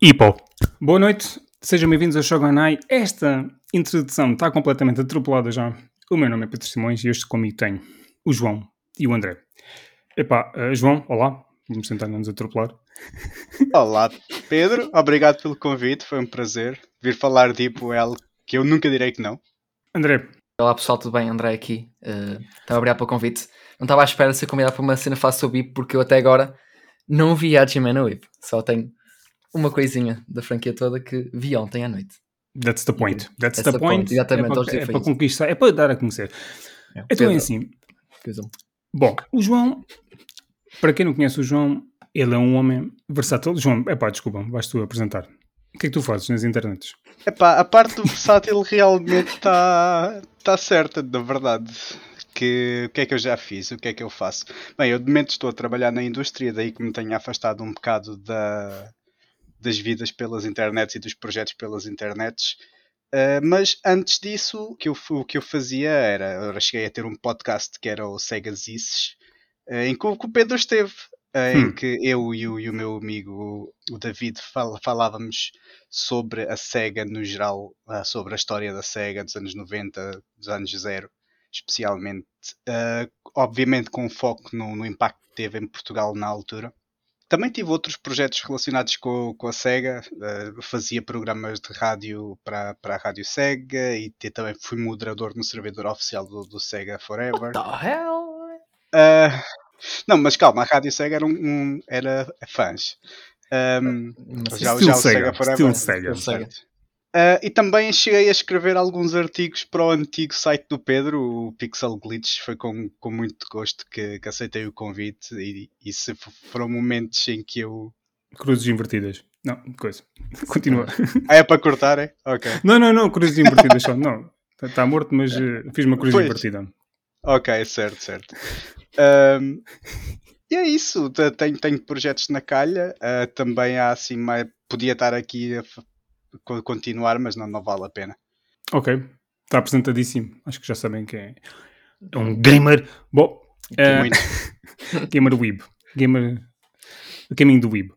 Ippo. Boa noite, sejam bem-vindos ao Shogunai. Esta introdução está completamente atropelada já. O meu nome é Pedro Simões e hoje comigo tenho o João e o André. Epá, João, olá. Vamos tentar não nos atropelar. Olá, Pedro. Obrigado pelo convite, foi um prazer. Vir falar de Ippo é algo que eu nunca direi que não. André. Olá pessoal, tudo bem? André aqui. Estava a obrigado pelo convite. Não estava à espera de ser convidado para uma cena fácil sobre Ippo porque eu até agora não vi Hajime no Ippo. Só tenho uma coisinha da franquia toda que vi ontem à noite. That's the point. That's the point. Exatamente. É para conquistar, é para dar a conhecer. Então é assim. Bom, o João, para quem não conhece o João, ele é um homem versátil. João, epá, desculpa, vais tu apresentar. O que é que tu fazes nas internets? Epá, a parte do versátil realmente está certa, na verdade. O que é que eu já fiz? O que é que eu faço? Bem, eu de momento estou a trabalhar na indústria, daí que me tenho afastado um bocado das vidas pelas internets e dos projetos pelas internets, mas antes disso o que eu fazia era, cheguei a ter um podcast que era o Sega Zis, em que o Pedro esteve, em que eu e o meu amigo o David falávamos sobre a SEGA no geral, sobre a história da SEGA dos anos 90, dos anos 0 especialmente, obviamente com foco no impacto que teve em Portugal na altura. Também tive outros projetos relacionados com a SEGA, fazia programas de rádio para a Rádio SEGA e também fui moderador no servidor oficial do SEGA Forever. What the hell? Não, mas calma, a Rádio SEGA era fãs. Já o SEGA Forever. SEGA. E também cheguei a escrever alguns artigos para o antigo site do Pedro, o Pixel Glitch. Foi com muito gosto que aceitei o convite e se foram momentos em que eu... Cruzes invertidas. Não, coisa. Continua. É para cortar, é? Ok. Não, cruzes invertidas só. Não, está morto, mas fiz uma cruz invertida. Ok, certo. E é isso. Tenho projetos na calha. Também há assim mais... Podia estar aqui a continuar, mas não vale a pena. Ok, está apresentadíssimo. Acho que já sabem que é um gamer. Bom, gamer weeb. Gamer... O caminho do weeb. A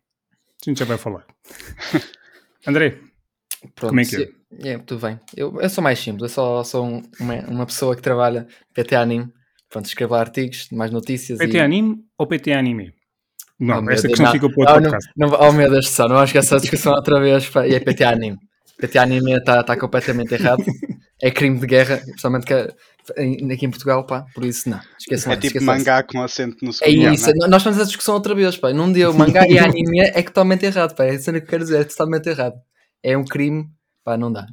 gente já vai falar. André, pronto, como é que é? Tudo bem. Eu sou mais simples. Eu só sou uma pessoa que trabalha PT Anime. Pronto, escrevo artigos, mais notícias. PT Anime ou PT Anime? Não, esta questão fica para o outro podcast. Oh meu Deus do céu, não acho que essa discussão outra vez. E é PT Anime. PT Anime está completamente errado. É crime de guerra, principalmente aqui em Portugal, pá. Por isso, não. Esqueçam. É tipo mangá com acento no segundo. É isso. Né? Nós fazemos essa discussão outra vez, pá. Não deu. Mangá e anime é totalmente errado, pá. É isso que eu quero dizer. É totalmente errado. É um crime. Pá, não dá.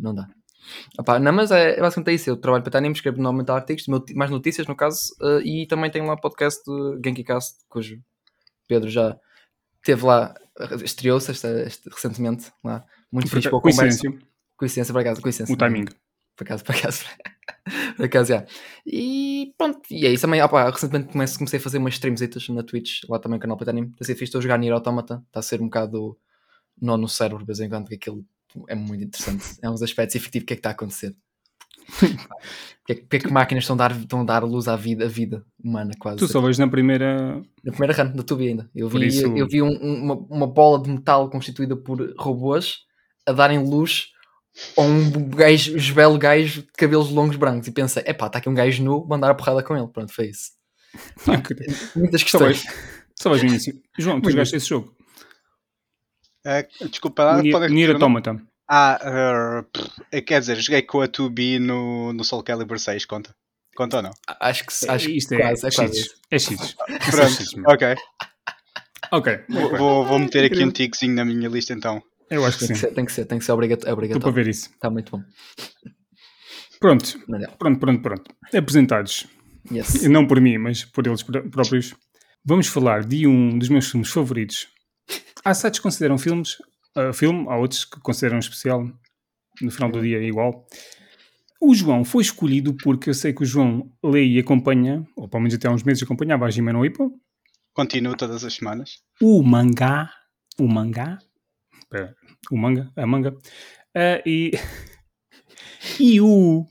Opa, não, mas é basicamente isso. Eu trabalho para PT Anime, escrevo normalmente artigos, mais notícias, no caso. E também tenho lá o podcast de GenkiCast, cujo... Pedro já esteve lá, estreou-se recentemente lá, muito fixe para a conversa. Coincidência, para casa, coincidência. O timing. Para casa, já. E pronto, e é isso também. Opa, recentemente comecei a fazer umas streamzitas na Twitch, lá também no canal PT Anime. Estou a jogar NieR Automata, está a ser um bocado nó no cérebro de vez em quando, porque aquilo é muito interessante. É uns aspectos efetivos, o que é que está a acontecer. Porque é que máquinas estão a dar luz à vida humana, quase. Tu só vês na primeira run da Tubi ainda. Eu vi uma bola de metal constituída por robôs a darem luz a um belo gajo de cabelos longos brancos e pensei, epá, está aqui um gajo nu, vou andar a porrada com ele. Pronto, foi isso. Muitas questões. Só vejo no início. João, tu jogaste esse jogo? Desculpa, NieR Automata. Quer dizer, joguei com a 2B no Soul Calibur 6, conta? Conta ou não? Acho que isto é quase. É cheats. Pronto, ok. Ok. Vou meter aqui um tickzinho na minha lista então. Eu acho que sim. Tem que ser obrigatório. Estou para ver isso. Está muito bom. Pronto. Apresentados. Yes. Não por mim, mas por eles próprios. Vamos falar de um dos meus filmes favoritos. Há sites que consideram filmes... há outros que consideram especial, no final do dia é igual. O João foi escolhido porque eu sei que o João lê e acompanha, ou pelo menos até há uns meses acompanhava a Hajime no Ippo. Continua todas as semanas. O manga. E o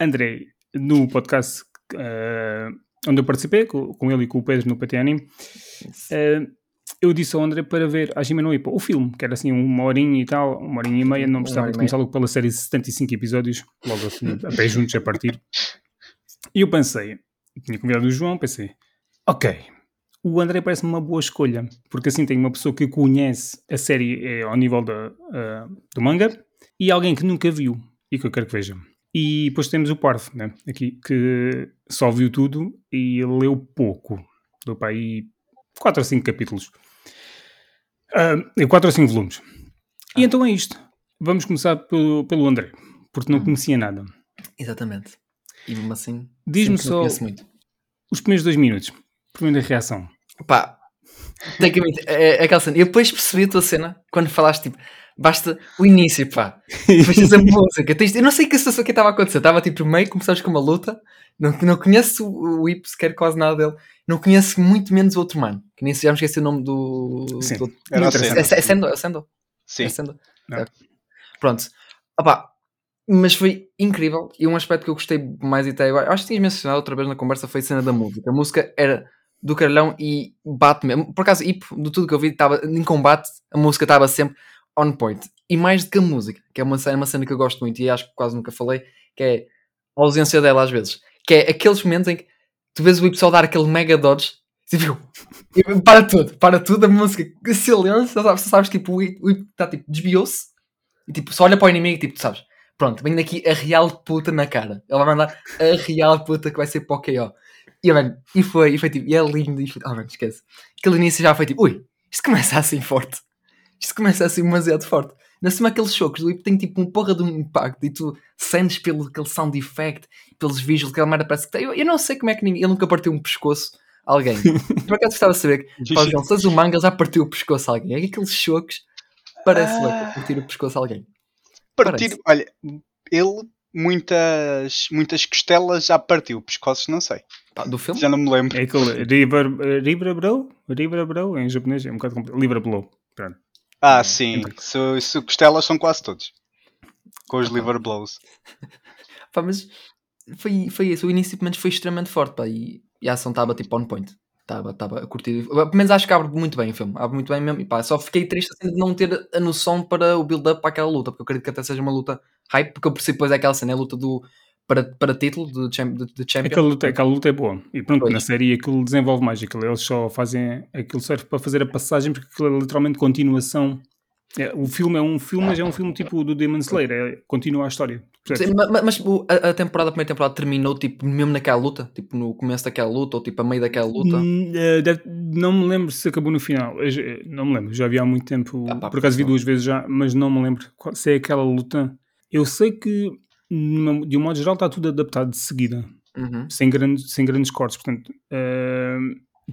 André, no podcast onde eu participei, com ele e com o Pedro no PT Anime, eu disse ao André para ver Hajime no Ippo, o filme, que era assim uma horinha e tal, uma horinha e meia, não precisava de começar logo pela série de 75 episódios, logo assim, a pé juntos a partir. E eu pensei, tinha convidado o João, pensei, ok, o André parece-me uma boa escolha, porque assim tem uma pessoa que conhece a série ao nível do manga e alguém que nunca viu e que eu quero que veja. E depois temos o Parvo, né, aqui, que só viu tudo e leu pouco. Deu para aí 4 ou 5 capítulos. 4 ou 5 volumes. E então é isto. Vamos começar pelo André, porque não conhecia nada. Exatamente. E mesmo assim, diz-me só muito. Os primeiros 2 minutos. Primeira reação. Pá, tecnicamente, é aquela cena. Eu depois percebi a tua cena, quando falaste, tipo, basta o início, pá. Depois tens a música. Eu não sei que situação que estava a acontecer. Estava, tipo, meio que começaste com uma luta. Não conheço o Ippo sequer, quase nada dele. Não conheço muito menos o outro mano. Que nem se já me esqueci o nome do... Sim, do... era o Sendo. É Sendo? É Sendo? Sim. É Sendo? É. Pronto. Opá. Mas foi incrível. E um aspecto que eu gostei mais até agora, acho que tinhas mencionado outra vez na conversa, foi a cena da música. A música era... do carlão e bate mesmo. Por acaso, Ippo, de tudo que eu vi, estava em combate, a música estava sempre on point. E mais do que a música, que é uma cena que eu gosto muito e acho que quase nunca falei, que é a ausência dela às vezes. Que é aqueles momentos em que tu vês o Ippo só dar aquele mega dodge, tipo, para tudo, a música, silêncio, sabes, tipo, o Ippo tá, tipo, desviou-se e tipo, só olha para o inimigo e tipo, tu sabes, pronto, vem daqui a real puta na cara. Ela vai mandar a real puta que vai ser para o KO. E foi tipo, e é lindo, e foi, mano, esquece. Aquele início já foi tipo, ui, isto começa assim forte. Isto começa assim demasiado forte. Na cima aqueles choques do Ippo tem tipo um porra de um impacto e tu sentes pelo aquele sound effect, pelos visuals, aquela merda parece que tem. Eu não sei como é que ninguém, ele nunca partiu um pescoço a alguém. Por acaso gostava de saber que, por exemplo, se o manga já partiu o pescoço a alguém. É que aqueles choques parece partir o pescoço a alguém. Partir, parece. Olha, ele muitas costelas já partiu, pescoços não sei. Do filme? Já não me lembro. É aquele Libra Bro em japonês é um bocado complicado. Libra Blow. Pronto. Ah, sim. Se costelas são quase todos. Com os Libra Blows. Pá, mas foi isso. O início foi extremamente forte, pá. E a ação estava tipo on point. Estava a curtir. Mas acho que abre muito bem o filme. Abre muito bem mesmo. E pá, só fiquei triste assim de não ter a noção para o build-up para aquela luta. Porque eu acredito que até seja uma luta hype. Porque eu percebo depois é aquela cena, é a luta do... Para título de Champion. Aquela luta é boa. E pronto, pois. Na série aquilo desenvolve mais. Eles só fazem... Aquilo serve para fazer a passagem, porque aquilo é literalmente continuação. O filme é um filme, mas é um filme tipo do Demon Slayer. Continua a história. Sim, mas a primeira temporada terminou tipo mesmo naquela luta? Tipo no começo daquela luta? Ou tipo a meio daquela luta? Não me lembro se acabou no final. Não me lembro. Já vi há muito tempo. Por acaso vi 2 vezes já, mas não me lembro se é aquela luta. Eu sei que... de um modo geral está tudo adaptado de seguida, sem grandes cortes, portanto,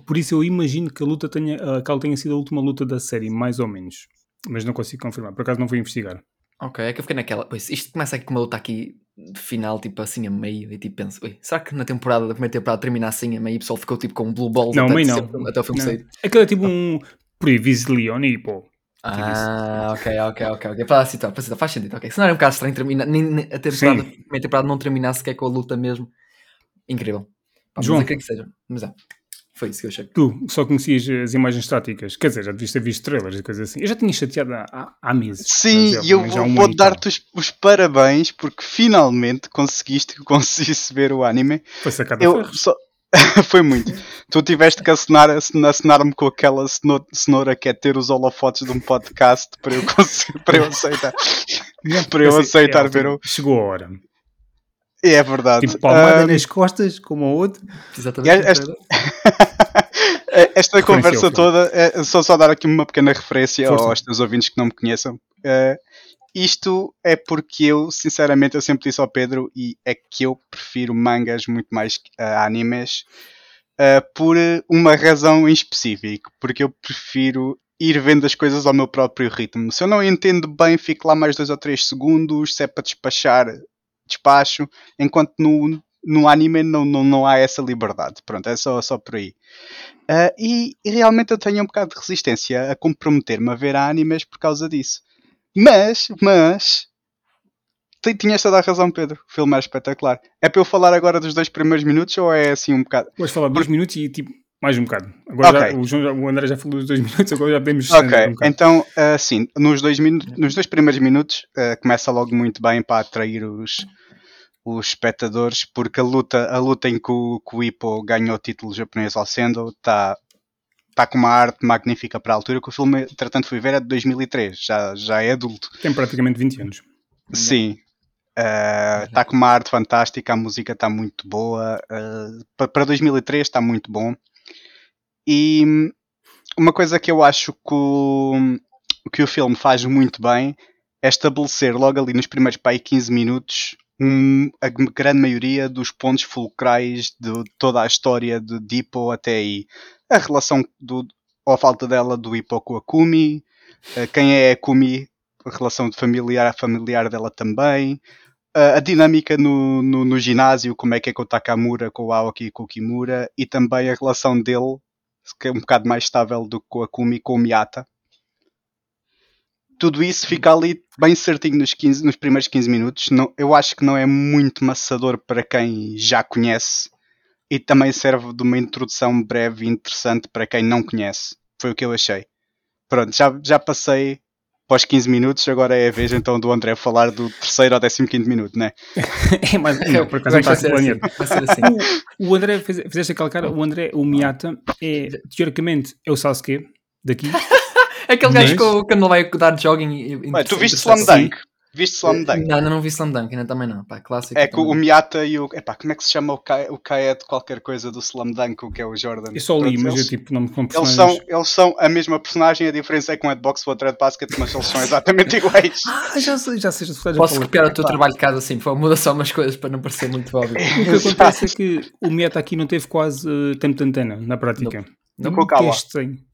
por isso eu imagino que a luta tenha sido a última luta da série, mais ou menos, mas não consigo confirmar, por acaso não fui investigar. Ok, é que eu fiquei naquela, pois, isto começa aqui com uma luta aqui final, tipo assim a meio, e tipo penso, será que na primeira temporada termina assim a meio e o pessoal ficou tipo com um blue ball até o filme sair? Aquilo é tipo um Previslione, pô. Ah, ok. Para citar, faz sentido, ok. Se não era um bocado estranho terminar, nem a temporada, não terminasse sequer com a luta mesmo. Incrível. Pá, João, mas é que seja. Mas foi isso que eu achei. Tu só conhecias as imagens estáticas, quer dizer, já devias ter visto trailers e coisas assim. Eu já tinha chateado há meses. Sim, e eu vou dar-te os parabéns porque finalmente conseguiste ver o anime. Foi sacado a ferros. Foi muito. Tu tiveste que acenar-me com aquela cenoura que é ter os holofotes de um podcast para eu aceitar ver o... Chegou a hora. É verdade. Tipo palmada nas costas, como a outra. Exatamente. Esta conversa toda, só dar aqui uma pequena referência aos teus ouvintes que não me conheçam. Isto é porque eu, sinceramente, eu sempre disse ao Pedro, e é que eu prefiro mangas muito mais que animes, por uma razão em específico, porque eu prefiro ir vendo as coisas ao meu próprio ritmo. Se eu não entendo bem, fico lá mais 2 ou 3 segundos, se é para despachar, despacho, enquanto no anime não há essa liberdade. Pronto, é só por aí. E realmente eu tenho um bocado de resistência a comprometer-me a ver a animes por causa disso. Mas tinhas toda a razão, Pedro. O filme é espetacular. É para eu falar agora dos 2 primeiros minutos ou é assim um bocado? Vou falar 2 minutos e tipo, Mais um bocado. Agora okay. O André já falou dos 2 minutos, agora já podemos... Ok, um então, sim, nos 2 primeiros minutos começa logo muito bem para atrair os espectadores, porque a luta em que o Ippo ganhou o título japonês ao Sendo está com uma arte magnífica para a altura, que o filme, tratando de fui ver, é de 2003, já é adulto. Tem praticamente 20 anos. Sim. Está com uma arte fantástica, a música está muito boa. Para 2003 está muito bom. E uma coisa que eu acho que o filme faz muito bem é estabelecer logo ali nos primeiros 15 minutos a grande maioria dos pontos fulcrais de toda a história de Ippo até aí. A relação ou a falta dela do Ippo com a Kumi, quem é a Kumi, a relação familiar dela também, a dinâmica no ginásio, como é que é o Takamura com o Aoki e com o Kimura, e também a relação dele, que é um bocado mais estável do que com a Kumi, com o Miyata. Tudo isso fica ali bem certinho nos primeiros 15 minutos. Não, eu acho que não é muito maçador para quem já conhece, e também serve de uma introdução breve e interessante para quem não conhece. Foi o que eu achei. Pronto, já passei pós 15 minutos, agora é a vez então do André falar do terceiro ao 15º minuto, né? É, mas não, por acaso está assim. O André, fizeste aquele cara, o André, o Miyata, teoricamente é o Sasuke daqui. Aquele gajo que não vai dar jogging. Tu viste Slam Dunk? Viste Slam Dunk? Não vi Slam Dunk, ainda também não. Pá, clássico. É que o Miyata e o... Epá, como é que se chama o Kaé de qualquer coisa do Slam Dunk, o que é o Jordan? Eu só li, mas eu tipo não me compro. Eles são a mesma personagem, a diferença é que um é de boxe, o outro é de basket, mas eles são exatamente iguais. Já sei. Posso copiar o teu trabalho de casa assim, por favor, muda só umas coisas para não parecer muito óbvio. O que acontece é que o Miyata aqui não teve quase tempo de antena, na prática.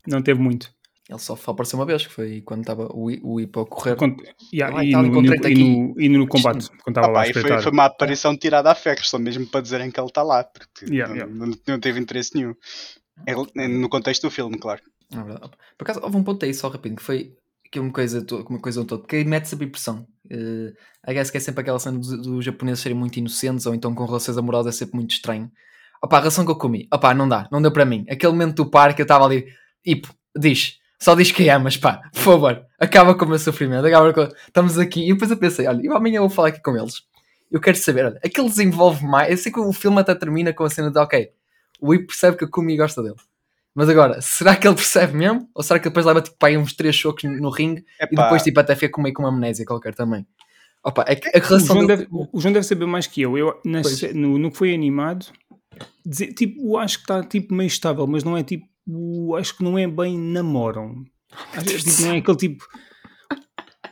Não teve muito. Ele só apareceu uma vez, que foi quando estava o Ippo a correr. E no combate, quando estava lá a espreitar. Foi uma aparição tirada a ferros, só mesmo para dizerem que ele está lá, porque não teve interesse nenhum. No contexto do filme, claro. É verdade. Por acaso, houve um ponto aí só rápido, que foi que uma coisa toda, que mete-se a impressão. I guess que é sempre aquela cena dos japoneses serem muito inocentes, ou então com relações amorosas é sempre muito estranho. A relação que eu comi, não deu para mim. Aquele momento do parque, eu estava ali, Ippo, só diz que amas, pá, por favor, acaba com o meu sofrimento, estamos aqui. E depois eu pensei, olha, eu amanhã vou falar aqui com eles, eu quero saber, olha, aquilo desenvolve mais, eu sei que o filme até termina com a cena de, ok, o Ippo percebe que a Kumi gosta dele, mas agora, será que ele percebe mesmo? Ou será que depois leva, tipo, pá, uns 3 chocos no ringue, e depois, tipo, até fica meio com uma amnésia qualquer também? Opa, a relação o João deve saber mais que eu no que foi animado, tipo, acho que está, tipo, meio estável, mas não é, tipo, acho que não é bem namoram. Acho que não é aquele tipo.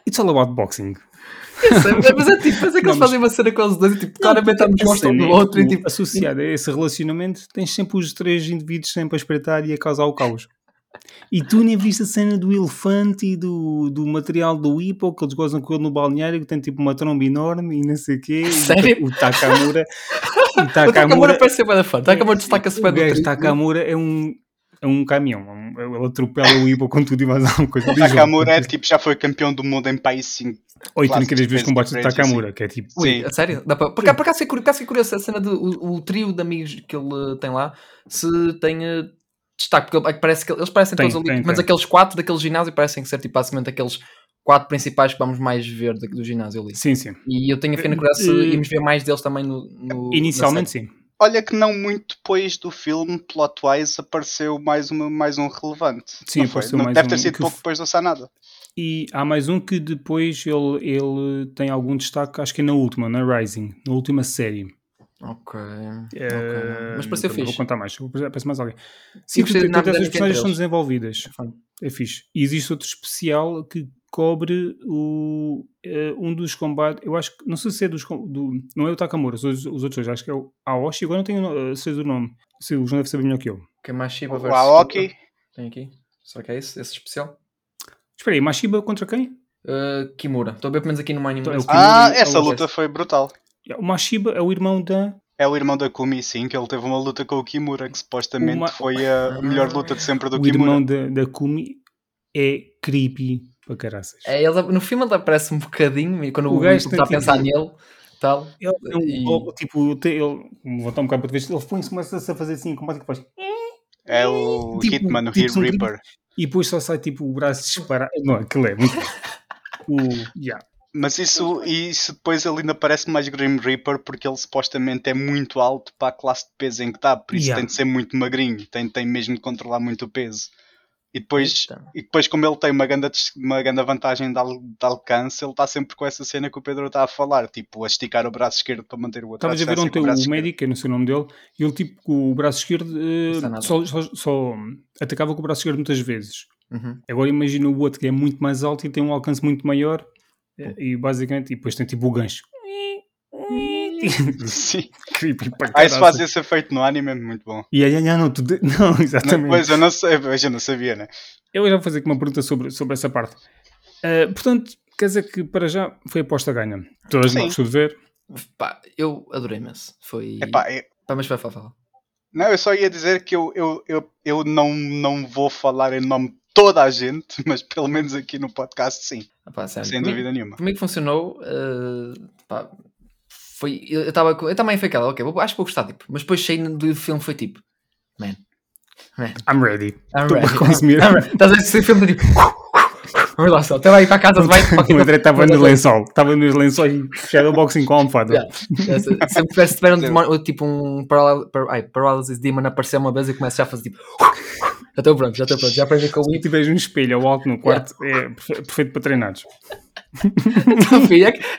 It's all about boxing. Mas eles fazem uma cena com os dois e tipo, claramente ambos gostam do outro. Associado a esse relacionamento, tens sempre os 3 indivíduos sempre a espreitar e a causar o caos. E tu nem viste a cena do elefante e do material do Ippo, que eles gozam com ele no balneário, que tem tipo uma tromba enorme e não sei o quê. Sério? O Takamura. O Takamura parece ser bem fã. O Takamura destaca-se bem do trigo. O Takamura é um caminhão, ele atropela o Ippo com tudo e mais alguma coisa. O Takamura é tipo, já foi campeão do mundo em país 5. Ou tu não queres ver os combates do Takamura, assim. Que é tipo... Sim. A sério? Dá para... Por acaso é curioso a cena do trio de amigos que ele tem lá, se tem destaque, porque parece que eles parecem todos ali, mas aqueles 4 daquele ginásio parecem ser tipo, basicamente aqueles 4 principais que vamos mais ver do ginásio ali. Sim, sim. E eu tenho a fé na curiosidade se íamos ver mais deles também no inicialmente, sim. Olha que não muito depois do filme, plot-wise, apareceu mais um relevante. Sim, apareceu mais um. Deve ter sido pouco depois de lançar nada. E há mais um que depois ele tem algum destaque, acho que é na última, na Rising, na última série. Ok. Mas pareceu fixe. Vou contar mais, aparece mais alguém. Sim, todas as personagens são desenvolvidas. É fixe. E existe outro especial que cobre um dos combates, eu acho que, não sei se é não é o Takamura, os outros dois, acho que é o Aoshi, agora não tenho certeza do nome, se o João deve saber melhor que eu. Que é Mashiba versus... Aoki. Tem aqui, será que é esse especial? Espera aí, Mashiba contra quem? Kimura, estou a ver pelo menos aqui no anime. Essa luta foi brutal. O Mashiba é o irmão da... É o irmão da Kumi, sim, que ele teve uma luta com o Kimura, que supostamente foi a melhor luta de sempre do Kimura. O irmão da Kumi é creepy. No filme ele aparece um bocadinho e quando o gajo está a pensar nele tal, ele põe-se, começa a fazer assim, como é que faz? É o tipo, Hitman, o tipo, Reaper. E depois só sai tipo o braço disparado. Não, aquilo é muito. Yeah. Mas isso depois ali ainda parece mais Grim Reaper, porque ele supostamente é muito alto para a classe de peso em que está, por isso tem de ser muito magrinho, tem mesmo de controlar muito o peso. E depois como ele tem uma grande vantagem de alcance, ele está sempre com essa cena que o Pedro está a falar, tipo, a esticar o braço esquerdo para manter o outro. Estavas a ver ontem o médico, eu não sei o nome dele, ele tipo, com o braço esquerdo só atacava com o braço esquerdo muitas vezes. Uhum. Agora imagina o outro que é muito mais alto e tem um alcance muito maior, e basicamente, e depois tem tipo o gancho. Sim. Aí se faz esse efeito no anime, é muito bom. Não, exatamente. Pois eu não sabia, né? Eu já vou fazer aqui uma pergunta sobre essa parte. Portanto, quer dizer que para já foi aposta ganha. Todas não gostou de ver? Pá, eu adorei imenso. Foi. Mas fala. Não, eu só ia dizer que eu não vou falar em nome de toda a gente, mas pelo menos aqui no podcast, sim. Pá, sem dúvida nenhuma. Como é que funcionou? Pá. Eu também fui aquela, ok, acho que vou gostar, tipo, mas depois cheio do filme foi tipo, man. I'm ready. Estás a assistir o filme tipo, vamos lá só, até vai para a casa de banho. O André estava no lençol, estava nos lençóis e shadowboxing com a almofada. Sempre se tiver um paralysis demon aparecer uma vez e começa já a fazer tipo, já estou pronto, já aprendi com o livro. Se tiveres um espelho ou algo no quarto, é perfeito para treinados.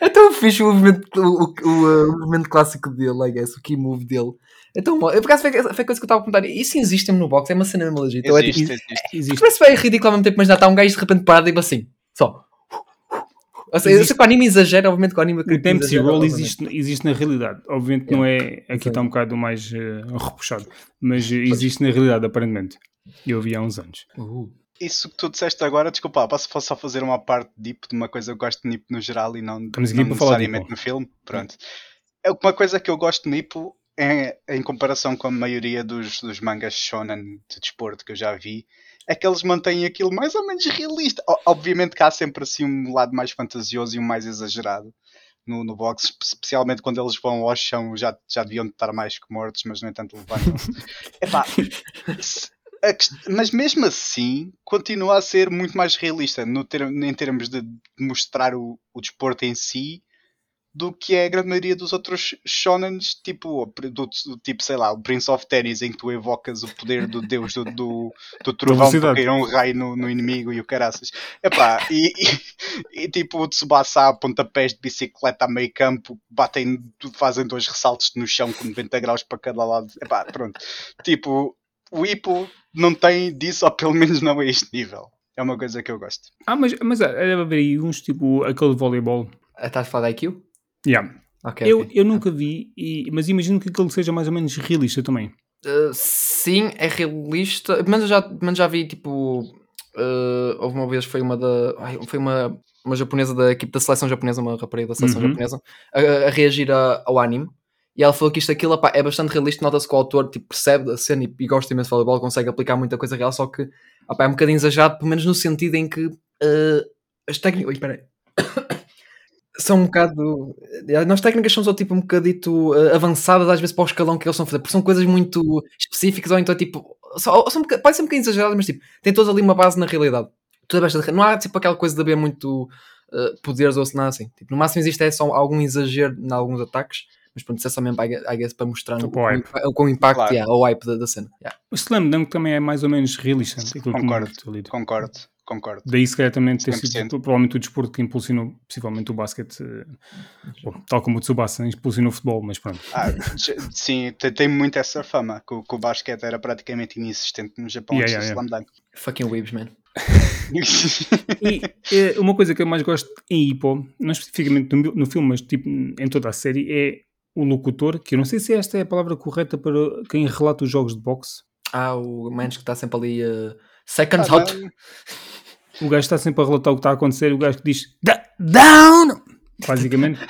É tão fixe o movimento clássico dele, I guess, o key move dele. É tão bom. Por acaso foi coisa que eu estava a perguntar. Isso existe no box? É uma cena mesmo legítima. Então, existe. Parece bem ridículo ao mesmo tempo, mas já está um gajo de repente parado e assim. Só. Eu sei que o anime exagera, obviamente que o anime... O Tempsy Roll existe na realidade. Obviamente que não é... Aqui está um bocado mais repuxado. Mas existe na realidade, aparentemente. Eu vi há uns anos. Isso que tu disseste agora, desculpa, posso só fazer uma parte deep de uma coisa que eu gosto de Nippo no geral e não necessariamente no filme? Pronto. Uma coisa que eu gosto de Nippo, em comparação com a maioria dos mangas shonen de desporto que eu já vi, é que eles mantêm aquilo mais ou menos realista. Obviamente que há sempre assim um lado mais fantasioso e um mais exagerado no box, especialmente quando eles vão ao chão, já deviam estar mais que mortos, mas no entanto levantam-se. Epá... Mas mesmo assim, continua a ser muito mais realista em termos de mostrar o desporto em si do que é a grande maioria dos outros shonens, tipo, sei lá, o Prince of Tennis, em que tu evocas o poder do deus do trovão para cair um raio no inimigo e o caraças. Epá, e tipo o Tsubasa a pontapés de bicicleta a meio campo, fazem dois ressaltos no chão com 90 graus para cada lado. Epá, pronto. Tipo... O Ippo não tem disso, ou pelo menos não é este nível. É uma coisa que eu gosto. Mas deve haver aí uns, tipo, aquele de voleibol. Estás a falar da Haikyu? Yeah. Okay, eu nunca vi, mas imagino que aquele seja mais ou menos realista também. Sim, é realista. Mas eu já vi, tipo... houve uma vez, foi uma japonesa da equipe da seleção japonesa, uma rapariga da seleção japonesa, a reagir ao anime. E ela falou que aquilo é bastante realista, nota-se que o autor tipo, percebe a cena e gosta imenso de voleibol, consegue aplicar muita coisa real, só que é um bocadinho exagerado, pelo menos no sentido em que as técnicas... são um bocado... As técnicas são só tipo um bocadito avançadas às vezes para o escalão que eles estão a fazer, porque são coisas muito específicas, ou então tipo... Pode ser um bocadinho exagerado, mas tipo, tem todos ali uma base na realidade. Tudo é bastante... Não há tipo aquela coisa de haver muito poderes ou se nada assim. Tipo, no máximo existe só algum exagero em alguns ataques, mas pronto, isso é só mesmo para mostrar com o impacto, claro. O hype da cena. O Slam Dunk também é mais ou menos realista. Concordo. Daí se calhar também ter sido provavelmente o desporto que impulsionou possivelmente o basquete, tal como o Tsubasa impulsionou o futebol, mas pronto. Sim, tem muito essa fama, que o basquete era praticamente inexistente no Japão antes do Slam Dunk. Fucking weebs, man. E uma coisa que eu mais gosto em Ippo, não especificamente no filme, mas tipo em toda a série, é o locutor, que eu não sei se esta é a palavra correta para quem relata os jogos de boxe. O Manch que está sempre ali seconds out. O gajo está sempre a relatar o que está a acontecer, o gajo que diz down! Basicamente.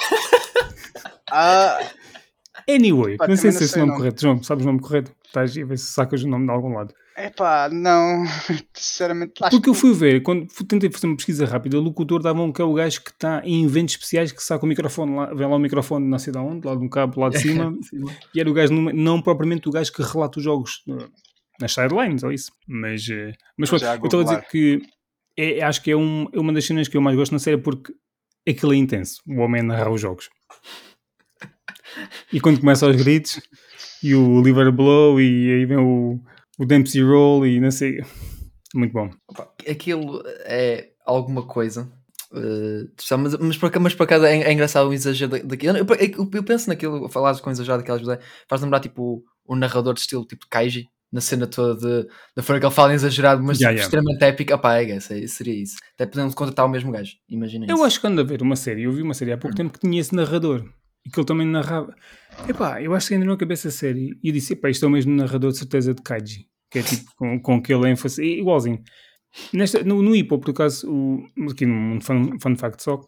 Anyway, não sei se é esse o nome correto, João, sabes o nome correto? Estás a ver se sacas o nome de algum lado. Epá, não, sinceramente acho. Porque eu fui ver, quando tentei fazer uma pesquisa rápida, o locutor dava um que é o gajo que está em eventos especiais, que saca o microfone, vem lá o microfone não sei de onde, lá de um cabo, lá de cima, e era o gajo, não propriamente o gajo que relata os jogos. nas sidelines, ou isso. Mas eu estou a dizer que acho que é uma das cenas que eu mais gosto na série, porque aquilo é intenso. O homem narra os jogos. E quando começam os gritos, e o liver blow, e aí vem o Dempsey Roll, e não sei. Muito bom. Aquilo é alguma coisa. Mas por acaso é engraçado o exagero daquilo. Eu penso naquilo, falares com o exagero daquelas coisas, faz lembrar tipo um narrador de estilo tipo Kaiji, na cena toda da forma que ele fala exagerado, mas extremamente épico. Seria isso. Até podemos contratar o mesmo gajo, imagina isso. Eu acho que ando a ver uma série, eu vi uma série há pouco tempo que tinha esse narrador, e que ele também narrava. Eu acho que ainda não cabeça a série, e eu disse, isto é o mesmo narrador de certeza de Kaiji, que é tipo com aquele ênfase, igualzinho. No Ippo, por acaso, aqui num fun fact só,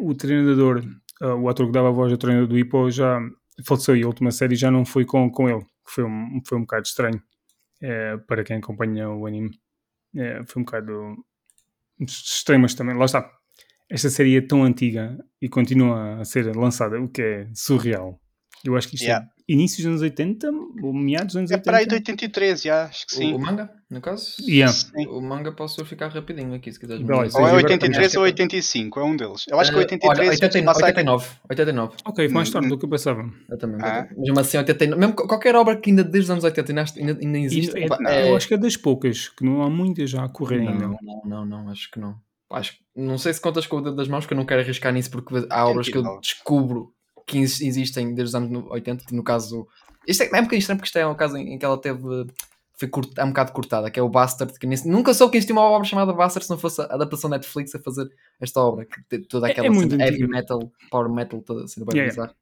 o treinador, o ator que dava a voz ao treinador do Ippo já faleceu, e a última série já não foi com ele, que foi um bocado estranho para quem acompanha o anime. Foi um bocado estranho, mas também, lá está. Esta série é tão antiga e continua a ser lançada, o que é surreal. Eu acho que isto é início dos anos 80, ou meados dos anos 80. É para aí de 83, acho que sim. O manga, no caso? O manga posso ficar rapidinho aqui, se quiseres. Ou é 83 ou 85, é um deles. Eu acho que 83... Olha, 89. Ok, mais tarde do que eu pensava. Eu também. Mesmo assim, 89. Mesmo qualquer obra que ainda desde os anos 80 ainda existe... Eu acho que é das poucas, que não há muitas já a correr ainda. Não, acho que não. Não sei se contas com o dedo das mãos, que eu não quero arriscar nisso, porque há obras que eu descubro que existem desde os anos 80, que no caso... Isto é um bocadinho estranho, porque isto é um caso em que ela teve... Foi um bocado cortada, que é o Bastard, que nunca soube que existia uma obra chamada Bastard se não fosse a adaptação Netflix a fazer esta obra, que toda aquela heavy metal, power metal, toda assim, bem bizarro.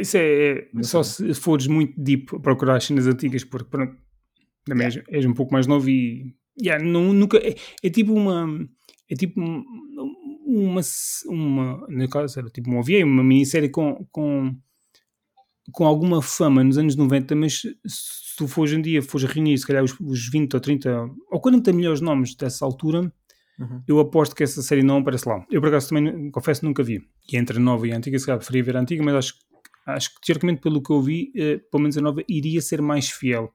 Isso é só se fores muito deep procurar as cenas antigas, porque pronto, também és um pouco mais novo e... é tipo uma... no caso era tipo um OVA, uma minissérie com alguma fama nos anos 90, mas se tu for hoje em dia, fores reunir se calhar os 20 ou 30 ou 40 melhores nomes dessa altura, eu aposto que essa série não aparece lá. Eu por acaso também, confesso, nunca vi. E entre a nova e a antiga, se calhar preferia ver a antiga, mas acho que teoricamente pelo que eu vi, pelo menos a nova iria ser mais fiel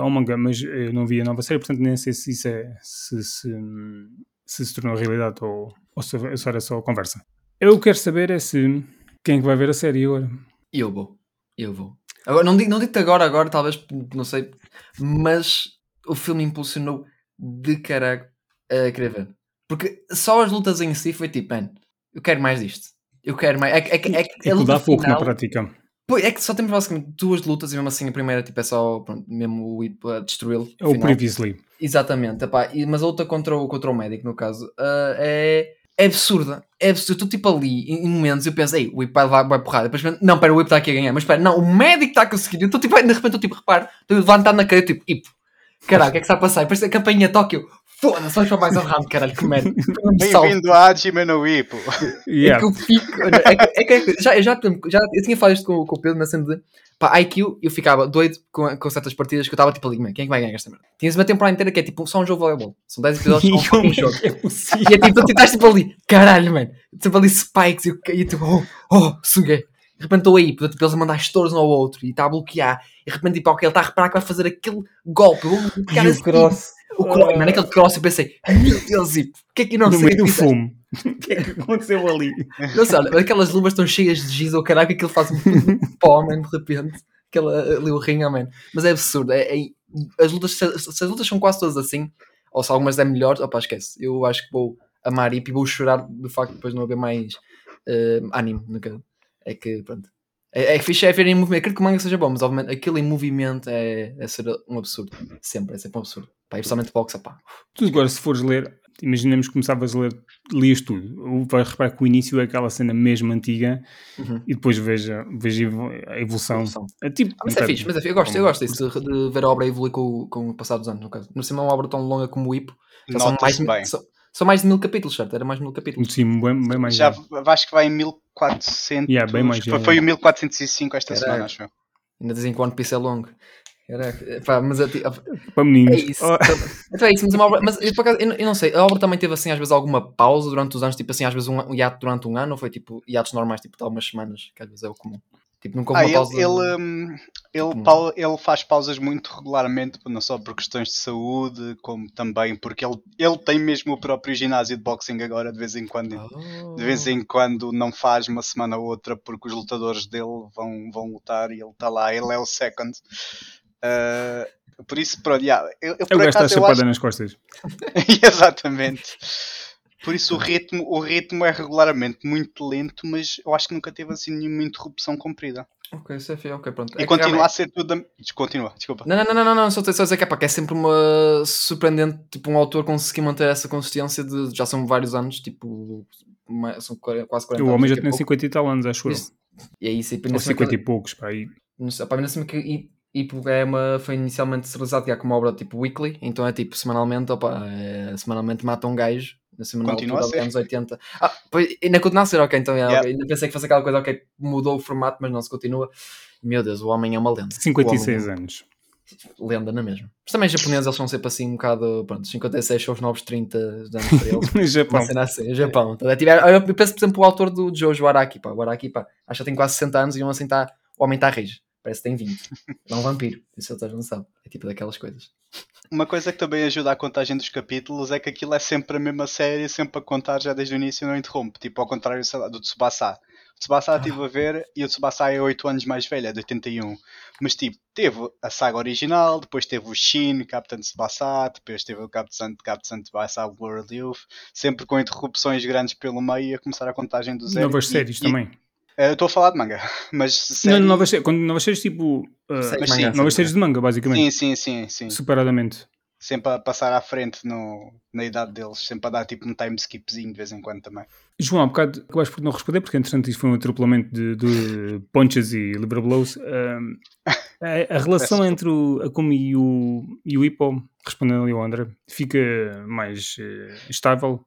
ao manga, mas eu não vi a nova série, portanto nem sei se isso é... se tornou realidade ou se era só conversa. Eu quero saber quem é que vai ver a série agora. Eu vou. Agora, não digo-te agora, talvez, não sei, mas o filme impulsionou de caralho a querer ver. Porque só as lutas em si foi tipo, mano, eu quero mais disto. Eu quero mais. É que dá pouco na prática. Pois, é que só temos basicamente 2 lutas e mesmo assim a primeira tipo, é só pronto, mesmo o Ippo a destruí-lo. É o Previously. Exatamente, mas a luta contra o médico, no caso, é absurda. É absurda. Eu estou tipo ali, em momentos, eu penso, ei, o Ippo vai porrada. Depois, não, pera, o Ippo está aqui a ganhar. Mas espera, não, o médico está a conseguir. Eu estou tipo, de repente, reparo, estou levantado na cadeira, tipo, Ippo. Caraca, o que é que está a passar? Parece a campainha Tóquio. Foda-se, vamos para mais um round, caralho, que merda. Bem-vindo a Hajime no Ippo. É que eu fico... Eu tinha falado isto com o Pedro na cena de... Haikyu, eu ficava doido com certas partidas que eu estava tipo ali, quem é que vai ganhar esta merda? Tinhas uma temporada inteira que é tipo só um jogo de voleibol. São 10 episódios com um jogo. E é tipo, tu estás tipo ali, caralho, mano. Tipo ali spikes e tipo, suguei. De repente estou aí, tipo, eles a mandar estouros um ao outro e está a bloquear. E de repente, tipo, ele está a reparar que vai fazer aquele golpe. E assim, o cross, mano, aquele cross, eu pensei, meu Deus, Ippo, o que é que eu não sei? No fumo. O que é que aconteceu ali? Não sei, olha, aquelas luvas estão cheias de giz, ou caraca, aquilo faz um pó, mano, de repente. Aquela ali o rinha, mano. Mas é absurdo. As lutas, se as lutas são quase todas assim, ou se algumas é melhor, esquece. Eu acho que vou amar Ippo e vou chorar do facto de depois não haver mais anime, no caso. É que, pronto. É fixe é ver em movimento. Eu acredito que o manga seja bom, mas obviamente aquilo em movimento é ser um absurdo. É sempre um absurdo. E principalmente boxa, Tu agora, se fores ler, imaginemos que começavas a ler, lias tudo. Vais reparar que o início é aquela cena mesmo antiga e depois veja a evolução. É tipo, mas é fixe, eu gosto disso, de ver a obra evoluir com o passar dos anos, no caso. Não sei, uma obra tão longa como o Ippo. São mais de 1000 capítulos, certo? Era mais de 1000 capítulos. Sim, bem mais. Já acho que vai em 1400. Bem mais, foi o 1405 esta semana, acho eu. Ainda dizem que o One Piece é longo. Para meninos. É isso, mas por acaso, eu não sei, a obra também teve assim às vezes alguma pausa durante os anos, tipo assim, às vezes um hiato durante um ano, ou foi tipo hiatos normais, tipo de algumas semanas, que às vezes é o comum. Tipo, nunca houve uma pausa. Ele faz pausas muito regularmente, não só por questões de saúde, como também porque ele tem mesmo o próprio ginásio de boxing agora, de vez em quando. Oh. De vez em quando não faz uma semana ou outra, porque os lutadores dele vão lutar e ele está lá, ele é o second. Por isso, pronto, yeah, eu por acaso, está chapada nas costas. Exatamente. Por isso o ritmo é regularmente muito lento, mas eu acho que nunca teve assim nenhuma interrupção comprida. Ok, isso é fiel, ok, pronto. E é continua realmente... a ser tudo... Continua, desculpa. Não, só dizer que é sempre uma surpreendente, tipo, um autor conseguir manter essa consistência de... Já são vários anos, tipo, são quase 40 anos. O homem já tem 50 e tal anos, acho eu. E é isso. Ou 50 e poucos, pá, aí. Não sei, pá, ainda que... E é foi inicialmente realizado já como obra tipo weekly, então é tipo semanalmente, semanalmente mata um gajo, na semana dos anos 80. Pois, ainda continua a ser, ok, então yeah. Ainda pensei que fosse aquela coisa, ok, mudou o formato, mas não se continua. Meu Deus, o homem é uma lenda. 56 anos. Lenda, não é mesmo? Mas também os japoneses, eles são sempre assim um bocado, pronto, 56 são os novos 30 anos para eles. No Japão. Assim, no Japão. Então, eu penso, por exemplo, o autor do JoJo, o Araki, acho que tem quase 60 anos e assim tá, o homem está a rir. Parece que tem 20. É um vampiro. Isso eu não sabe. É tipo daquelas coisas. Uma coisa que também ajuda à contagem dos capítulos é que aquilo é sempre a mesma série, sempre a contar já desde o início e não interrompe. Tipo, ao contrário, sei lá, do Tsubasa. O Tsubasa estive a ver e o Tsubasa é 8 anos mais velho, é de 81. Mas tipo, teve a saga original, depois teve o Shin, Captain Tsubasa, depois teve o Captain Tsubasa World Youth, sempre com interrupções grandes pelo meio a começar a contagem do zero. Novas séries também. Eu estou a falar de manga, mas... Série... Não, novas séries tipo... novas séries de manga, basicamente. Sim. Separadamente. Sempre a passar à frente na idade deles, sempre a dar tipo um time skipzinho de vez em quando também. João, há um bocado acabaste por não responder, porque entretanto isso foi um atropelamento de punches e liber blows. A relação entre o Akumi e o Ippo, respondendo ali ao André, fica mais estável?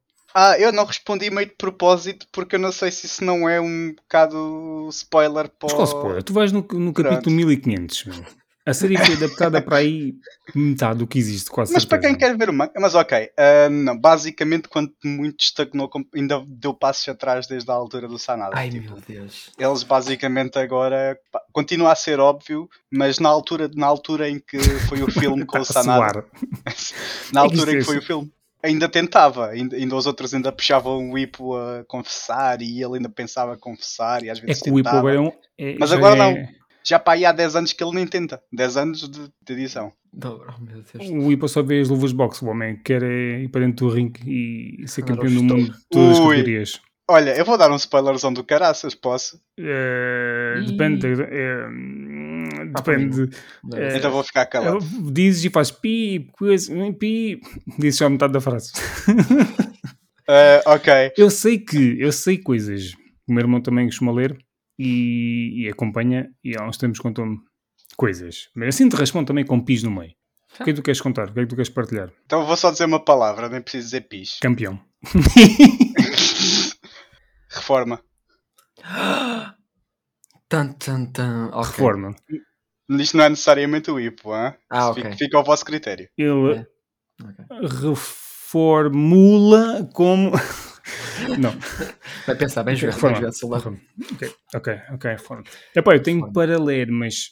Eu não respondi meio de propósito porque eu não sei se isso não é um bocado spoiler para... Mas qual spoiler? Tu vais no capítulo 1500, meu. A série foi adaptada para aí metade do que existe, quase. Mas certeza. Para quem quer ver o manga... Mas ok, não, basicamente quando muito estagnou, ainda deu passos atrás desde a altura do Sanada. Ai, tipo, meu Deus. Eles basicamente agora... Continua a ser óbvio, mas na altura em que foi o filme com o Sanada... Na altura em que foi o filme... Ainda tentava, ainda os outros ainda puxavam o Ippo a confessar e ele ainda pensava a confessar e às vezes tentava. O Ippo mas agora não, já para aí há 10 anos que ele nem tenta, 10 anos de edição. Não, meu Deus. O Ippo só vê as luvas de boxe, o homem quer ir para dentro do ringue e ser campeão do mundo de todas as categorias. Olha, eu vou dar um spoilerzão do caraças, posso? Depende. Então vou ficar calado. Dizes e fazes pi, coisa, pi. Dizes só a metade da frase. Ok. Eu sei coisas. O meu irmão também costuma ler e acompanha. E há uns tempos contou-me coisas. Mas assim te respondo também com pis no meio. O que é que tu queres contar? O que é que tu queres partilhar? Então vou só dizer uma palavra, nem preciso dizer pis. Campeão. Reforma. Okay. Reforma. Isto não é necessariamente o Ippo, hein? Okay. Fica ao vosso critério. Ele reformula como... Não. Vai pensar, bem jogado. Reforma. Reforma. Ok, reforma. Eu tenho reforma para ler, mas...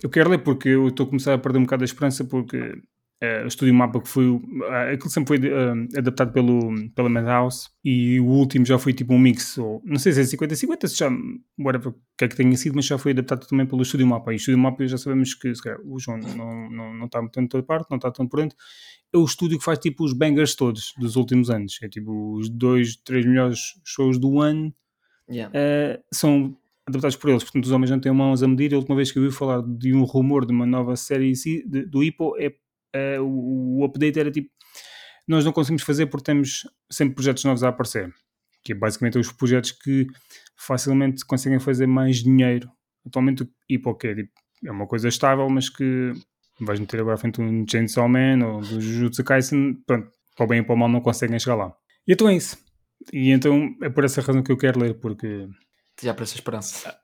Eu quero ler porque eu estou a começar a perder um bocado a esperança porque o Studio MAPPA, que foi... aquilo sempre foi adaptado pela Madhouse e o último já foi tipo um mix, ou não sei se é 50-50, se já... Whatever, o que é que tenha sido, mas já foi adaptado também pelo Studio MAPPA. E o Studio MAPPA já sabemos que, se calhar, o João não está muito tanto da parte, não está tão por dentro. É o estúdio que faz tipo os bangers todos dos últimos anos. É tipo os 2-3 melhores shows do ano. Yeah. São... adaptados por eles, portanto os homens não têm mãos a medir. A última vez que eu ouvi falar de um rumor de uma nova série do Ippo, o update era tipo, nós não conseguimos fazer porque temos sempre projetos novos a aparecer, que é basicamente os projetos que facilmente conseguem fazer mais dinheiro. Atualmente o Ippo é uma coisa estável, mas que vais meter agora à frente um Chainsaw Man ou do Jujutsu Kaisen, pronto, para o bem ou para o mal não conseguem chegar lá. E então é isso, e então é por essa razão que eu quero ler, porque... já para essa esperança.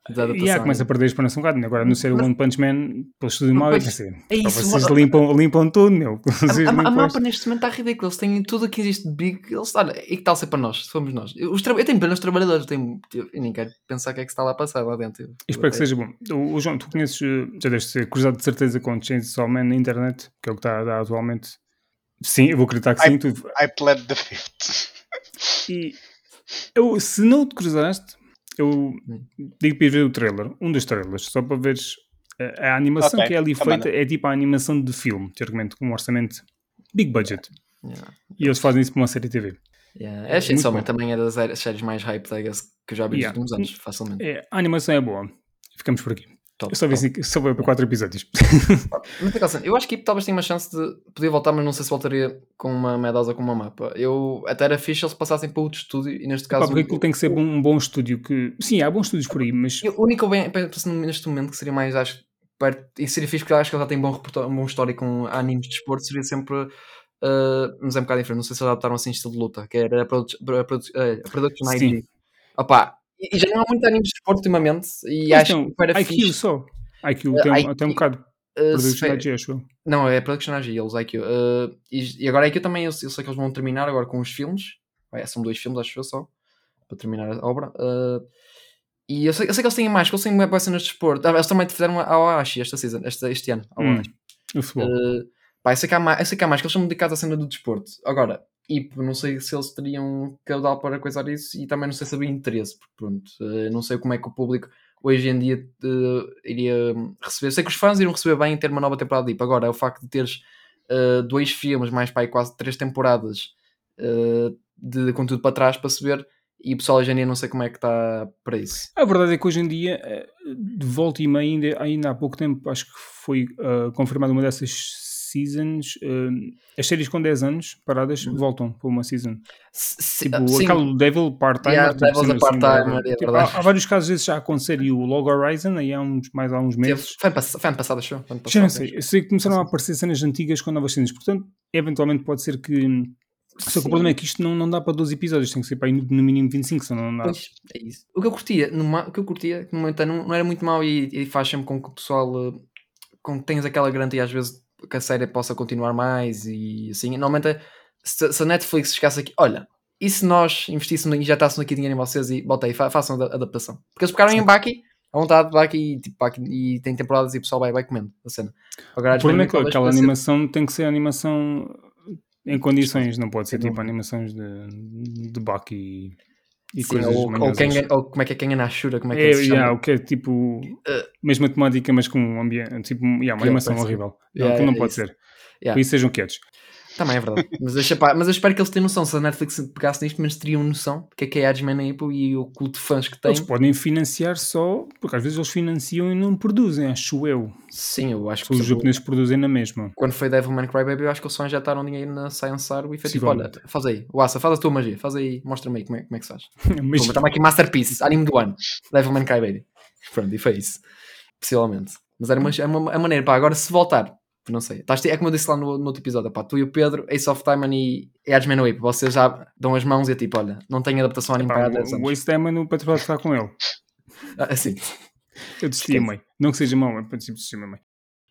Já começa a perder a esperança um bocado. Agora, no ser o One Punch Man, pelos estudos mal, é isso. Vocês limpam tudo, meu. A MAPPA neste momento está ridícula. Eles têm tudo o que existe de big. Eles, olha, e que tal ser para nós? Somos nós. Eu tenho pena dos trabalhadores. Eu nem quero pensar o que é que está lá a passar lá dentro. Eu espero que seja bom. O João, tu conheces, já deves ser cruzado de certeza com o Chainsaw Man na internet, que é o que está a dar atualmente. Sim, eu vou acreditar que sim. I pled the fifth. E eu, se não te cruzaste, eu digo para ir ver o trailer, um dos trailers, só para veres a animação que é ali feita, é tipo a animação de filme, teoricamente, com um orçamento big budget. Yeah. E eles fazem isso para uma série de TV. Yeah. É Chainsaw Man também é das séries mais hype, I guess, que eu já vi nos últimos anos, facilmente. É, a animação é boa. Ficamos por aqui. Top, eu só veio para 4 episódios. Eu acho que talvez tenha uma chance de poder voltar, mas não sei se voltaria com uma Madhouse ou com uma MAPPA. Eu até era fixe eles passassem para outro estúdio e neste caso... Porque aquilo tem que ser um bom estúdio que... Sim, há bons estúdios por aí, mas... O único bem neste momento que seria mais, acho, perto... E seria fixe porque acho que ela já tem um bom histórico com animes de desporto, seria sempre... mas é um bocado diferente, não sei se adaptaram assim estilo de luta, que era a Production IG. Opá... E já não há muito animes de desporto ultimamente. E mas acho que para Haikyu fixe... só. Haikyu tem um bocado. Production IG, acho eu. Não, é Production IG, eles Haikyu. E agora Haikyu também, eu sei que eles vão terminar agora com os filmes. São 2 filmes, acho eu só. Para terminar a obra. E eu sei que eles têm mais, que eles têm mais cenas de desporto. Eles também fizeram a Oashi este ano. O futebol. Eu sei que há mais, que eles são dedicados à cena do desporto. Agora... E não sei se eles teriam caudal para coisar isso e também não sei se havia interesse, porque pronto, não sei como é que o público hoje em dia iria receber. Sei que os fãs iriam receber bem em ter uma nova temporada de IP. Agora, é o facto de teres 2 filmes, mais para aí quase 3 temporadas de conteúdo para trás para se ver, e o pessoal hoje em dia não sei como é que está para isso. A verdade é que hoje em dia, de volta e meia, ainda há pouco tempo, acho que foi confirmada uma dessas seasons, as séries com 10 anos paradas voltam para uma season. Tipo, aquele Devil Part-Timer. Há vários casos desses já acontecer, e o Log Horizon aí há uns meses. Foi ano passado, acho. Já não sei. Eu sei que começaram a aparecer cenas antigas com novas cenas. Portanto, eventualmente pode ser que... Só que o problema é que isto não dá para 12 episódios, tem que ser para ir no mínimo 25, senão não dá. Pois, é isso. O que eu curtia, que no momento não era muito mau e faz sempre com que o pessoal... Com que tens aquela garantia às vezes... que a série possa continuar mais e assim, normalmente se a Netflix chegasse aqui, olha, e se nós investíssemos e já estássemos aqui dinheiro em vocês e bota aí, façam a adaptação, porque eles ficaram em Baki à vontade de Baki e tem temporadas e o pessoal vai comendo a cena. Agora, o problema é que aquela animação tem que ser animação em condições, não pode ser tipo animações de Baki e sim, ou como é que é Kengan Ashura, como é que se chama? O que é tipo mesma temática, mas com um ambiente tipo, uma animação horrível. Não pode ser. Por isso sejam quietos. Também é verdade. Mas eu espero que eles tenham noção. Se a Netflix pegasse nisto, mas teriam noção do que é Hajime no Ippo e o culto de fãs que têm. Eles podem financiar só, porque às vezes eles financiam e não produzem, acho eu. Sim, eu acho que os japoneses produzem na mesma. Quando foi Devilman Crybaby, eu acho que eles só injetaram dinheiro na Science Arrow e fez tipo, olha, faz aí, Wassa, faz a tua magia, faz aí, mostra-me aí como é que se faz. Mas... Estamos aqui Masterpiece, anime do ano, Devilman Crybaby. Pronto, e foi isso. Possivelmente. Mas era uma maneira, pá, agora se voltar... Não sei, é como eu disse lá no outro episódio, pá, tu e o Pedro, Ace of Diamond e Hajime no Ippo, vocês já dão as mãos e é tipo, olha, não tem adaptação anime para 10 anos. O Ace Diamond, o patrão está com ele. Sim. Eu desisti, mãe. Não que seja mau, mas desisti, mãe.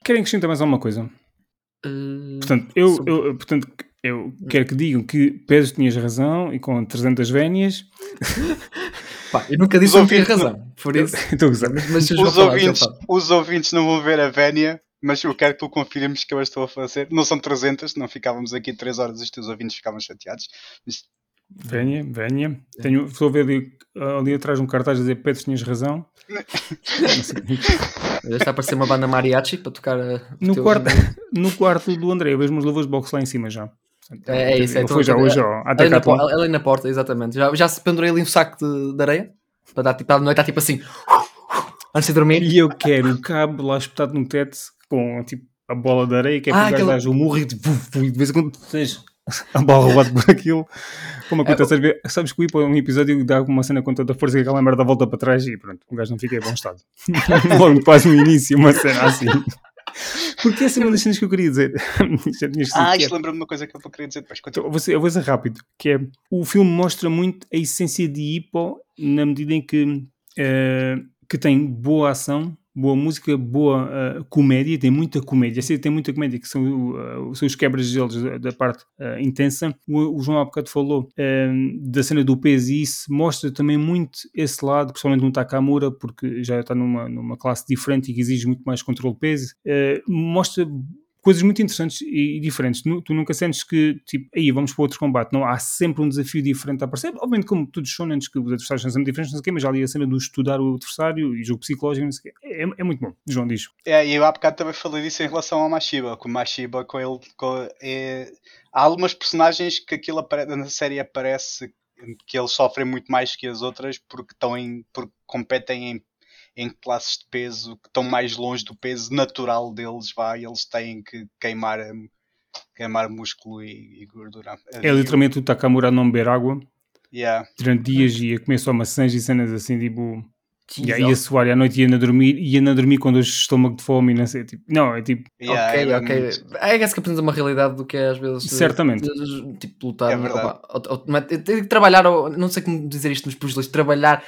Querem acrescentar mais alguma coisa? Portanto, eu quero que digam que Pedro tinhas razão e com 300 vénias... Pá, eu nunca disse que tinha razão, por isso... Os ouvintes não vão ver a vénia... Mas eu quero que tu confirmes que eu estou a fazer. Não são 300, não ficávamos aqui 3 horas e os teus ouvintes ficavam chateados. Mas... Venha. Estou a ver ali atrás um cartaz a dizer Pedro, tinhas razão. Está a parecer uma banda mariachi para tocar... No quarto do André, eu vejo uns louvores de boxe lá em cima já. É isso. Foi já hoje, ó. Ela na porta, exatamente. Já se pendurei ali um saco de areia. Para dar tipo à noite, está tipo assim... Antes de dormir. E eu quero o cabo lá espetado no teto... com tipo a bola de areia que é que o gajo o murro e de vez em quando a bola roubada por aquilo, como acontece às vezes. Sabes que o Ippo é um episódio que dá uma cena com tanta força que aquela merda volta para trás e pronto, o gajo não fica em bom estado. Logo faz no início uma cena assim, porque essa é uma das cenas que eu queria dizer. Isto lembra-me de uma coisa que eu queria dizer depois. Eu vou dizer rápido, que é o filme mostra muito a essência de Ippo na medida em que que tem boa ação, boa música, boa comédia, tem muita comédia. Sim, tem muita comédia, que são os quebras-gelos da parte intensa. O João há bocado falou da cena do peso, e isso mostra também muito esse lado, principalmente no Takamura, porque já está numa classe diferente e que exige muito mais controle de peso. Mostra coisas muito interessantes e diferentes. Tu nunca sentes que, tipo, aí vamos para outro combate. Não, há sempre um desafio diferente a aparecer. Obviamente, como todos os shonens, que os adversários são sempre diferentes, não sei o quê, mas já ali a cena do estudar o adversário e jogo psicológico, não sei o quê. É muito bom. João diz. E eu há bocado também falei disso em relação ao Mashiba. Que o Mashiba, há algumas personagens que aquilo na série aparece que eles sofrem muito mais que as outras porque competem em classes de peso que estão mais longe do peso natural deles, eles têm que queimar músculo e gordura. É literalmente o Takamura a não beber água durante dias e a comer só maçãs e cenas assim, tipo, ia suar à noite e ia dormir com dois estômago de fome e não sei, tipo, não, é tipo... Ok. É que se apresenta uma realidade do que é às vezes... Certamente. Tipo, lutar... É verdade. Tem que trabalhar, não sei como dizer isto nos puzzles, trabalhar,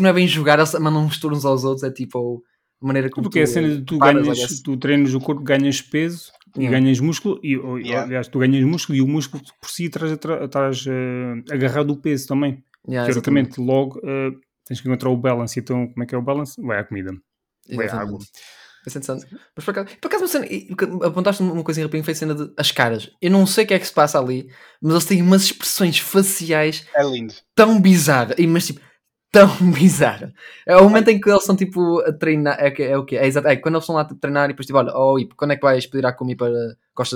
não é bem jogar, mandam uns turnos aos outros, é tipo... A maneira como porque tu, a cena de tu treinas o corpo, ganhas peso e ganhas músculo, aliás, tu ganhas músculo e o músculo por si estás agarrado o peso também. Teoricamente, logo... Tens que encontrar o balance, então como é que é o balance? Vai à comida, vai à água. É interessante. Mas por acaso uma cena, apontaste uma coisa em rapidinho, foi a cena de as caras. Eu não sei o que é que se passa ali, mas eles têm umas expressões faciais tão bizarras, mas tipo, tão bizarra. É o momento em que eles são tipo a treinar, é o quê? É exato, quando eles estão lá a treinar e depois tipo, olha, Ippo, quando é que vais pedir à Kumi para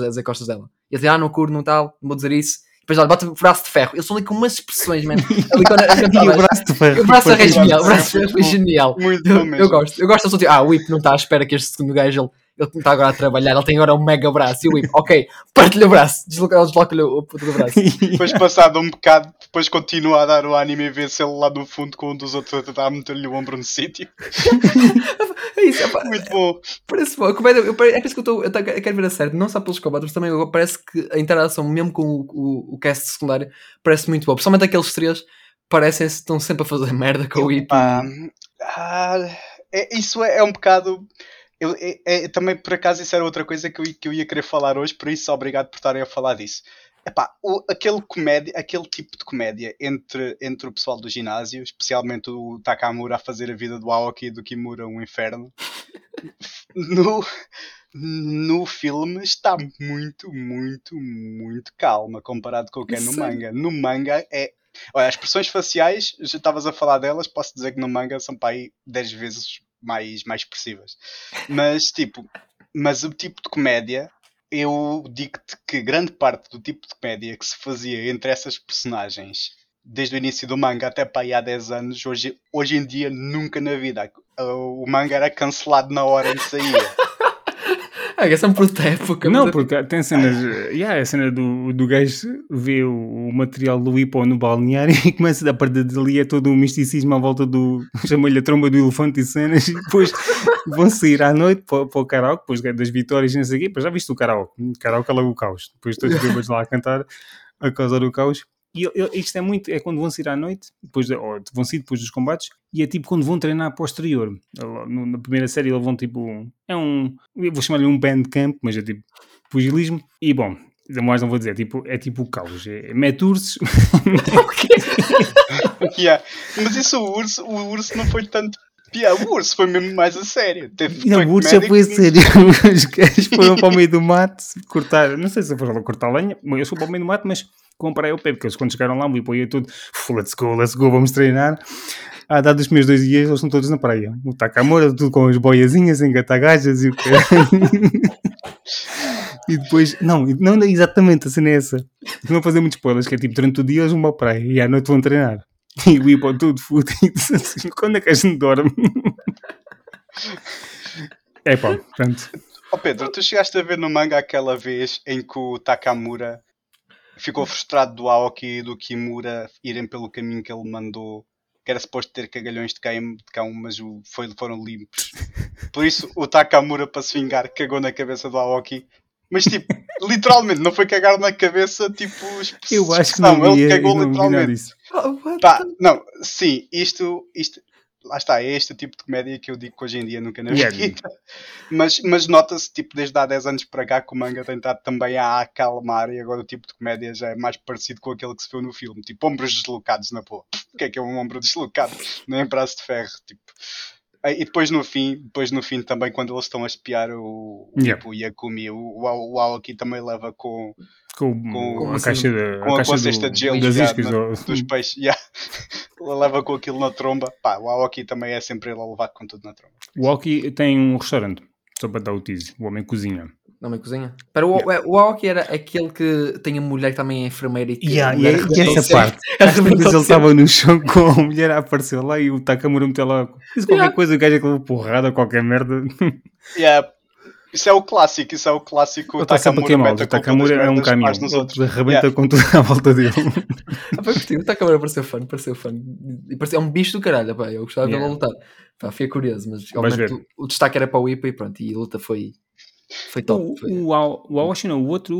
dizer costas dela? E eles dizem, não curto, não tal, não vou dizer isso. Depois olha, bota o braço de ferro. Eles são ali com umas expressões, mano. O braço de ferro. O braço é genial. O braço de ferro é genial. Muito bom mesmo. Eu gosto. Eu sou tipo, o Ippo não está à espera que este segundo gajo, ele não está agora a trabalhar, ele tem agora um mega braço. E o Ippo, parte-lhe o braço. Desloca-lhe o puto do braço. Depois passado um bocado, depois continua a dar o anime e vê-se ele lá no fundo com um dos outros a tentar meter-lhe o ombro no sítio. É isso, muito bom. Parece bom. É por isso que eu quero ver a série, não só pelos combates, mas também parece que a interação, mesmo com o cast secundário, parece muito boa. Principalmente aqueles três parecem-se estão sempre a fazer merda com o Ippo. Isso é um bocado... também, por acaso, isso era outra coisa que eu ia querer falar hoje, por isso, obrigado por estarem a falar disso. Aquele tipo de comédia entre o pessoal do ginásio, especialmente o Takamura a fazer a vida do Aoki e do Kimura um inferno, no filme está muito, muito, muito calma comparado com o que é no manga. No manga é... Olha, as expressões faciais, já estavas a falar delas, posso dizer que no manga são para aí 10 vezes mais expressivas. Mas o tipo de comédia... Eu digo-te que grande parte do tipo de comédia que se fazia entre essas personagens, desde o início do manga até para aí há 10 anos, hoje em dia nunca na vida. O manga era cancelado na hora e saía. É só por época. Não, porque tem cenas... a cena do gajo vê o material do Ippo no balneário e começa a partir dali é todo um misticismo à volta do... Chamou-lhe a tromba do elefante e cenas e depois... Vão sair à noite para o karaoke, depois das vitórias, não sei o quê. Depois já viste o karaoke. Karaoke é logo o caos. Depois todos os bêbados lá a cantar, a causar o caos. E isto é muito... É quando vão sair à noite, vão sair depois dos combates, e é tipo quando vão treinar posterior. Na primeira série eles vão tipo... Eu vou chamar-lhe um bandcamp, mas é tipo pugilismo. E bom, mais não vou dizer. É tipo o caos. É meturses. Mas isso o urso não foi tanto... O urso foi mesmo mais a sério. O urso já foi a sério. Os gajos foram para o meio do mato cortar. Não sei se foram cortar lenha, eu sou para o meio do mato, mas comparei ao pé, porque eles quando chegaram lá, o Ippo ia tudo. Let's go, vamos treinar. Há dado os meus 2 dias, eles estão todos na praia. O Takamura, tudo com as boiazinhas, engatar gajas e o quê. E depois, não exatamente assim nessa. Não fazer muitos spoilers, que é tipo durante o dia eles vão para a praia e à noite vão treinar. E o Ippo tudo fudido, assim, quando é que a gente dorme? Pronto. Pedro, tu chegaste a ver no manga aquela vez em que o Takamura ficou frustrado do Aoki e do Kimura irem pelo caminho que ele mandou, que era suposto ter cagalhões de cão, mas foram limpos. Por isso o Takamura, para se vingar, cagou na cabeça do Aoki. Mas, tipo, literalmente, não foi cagar na cabeça, tipo... Eu acho que não, ele cagou literalmente. Isto lá está, é este tipo de comédia que eu digo que hoje em dia nunca na vida. Mas nota-se, tipo, desde há 10 anos para cá que o manga tem estado também a acalmar e agora o tipo de comédia já é mais parecido com aquele que se viu no filme. Tipo, ombros deslocados na boa. O que é um ombro deslocado? Não é um braço de ferro, tipo... E depois no fim também, quando eles estão a espiar o tipo, Yakumi, o Aoki também leva com a caixa de, com a cesta de gelo dos peixes. Yeah. Ele leva com aquilo na tromba. Pá, o Aoki também é sempre ele a levar com tudo na tromba. O Aoki tem um restaurante, só para dar o tease. O homem cozinha. Para o Aoki era aquele que tem a mulher que também é enfermeira e que essa parte. Às vezes ele estava no chão com a mulher, apareceu lá e o Takamura meteu lá. Isso qualquer coisa, o gajo é que levou porrada, qualquer merda. Isso é o clássico. O Takamura mete a Takamura é um caminho. Arrebenta com tudo à volta dele. O Takamura pareceu fã. E parecia um bicho do caralho. Pá, eu gostava de lutar. Pá, fiquei curioso, mas o destaque era para o Ippo e pronto. E a luta foi top. O Aoshi não, o outro...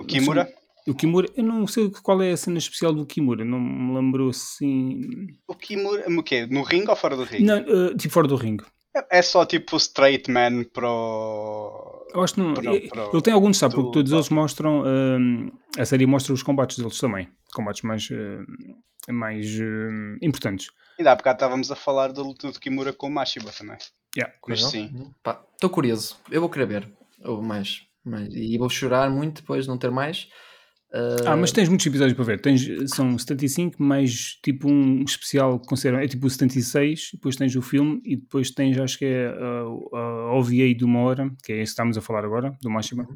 o Kimura? O Kimura, eu não sei qual é a cena especial do Kimura, não me lembro assim... O Kimura, o quê? No ringue ou fora do ringue? Não, tipo fora do ringue. É só tipo straight man pro... Eu acho que não, ele tem algum destaque, porque todos eles mostram... a série mostra os combates deles também, combates mais importantes. E há bocado estávamos a falar da luta do Kimura com o Mashiba também. Mas sim. Estou curioso. Eu vou querer ver. Ou mais. E vou chorar muito depois de não ter mais. Mas tens muitos episódios para ver. São 75, mais tipo um especial que consideram. É tipo 76, depois tens o filme e depois tens, acho que é a OVA de 1 hora, que é esse que estamos a falar agora, do Mashima.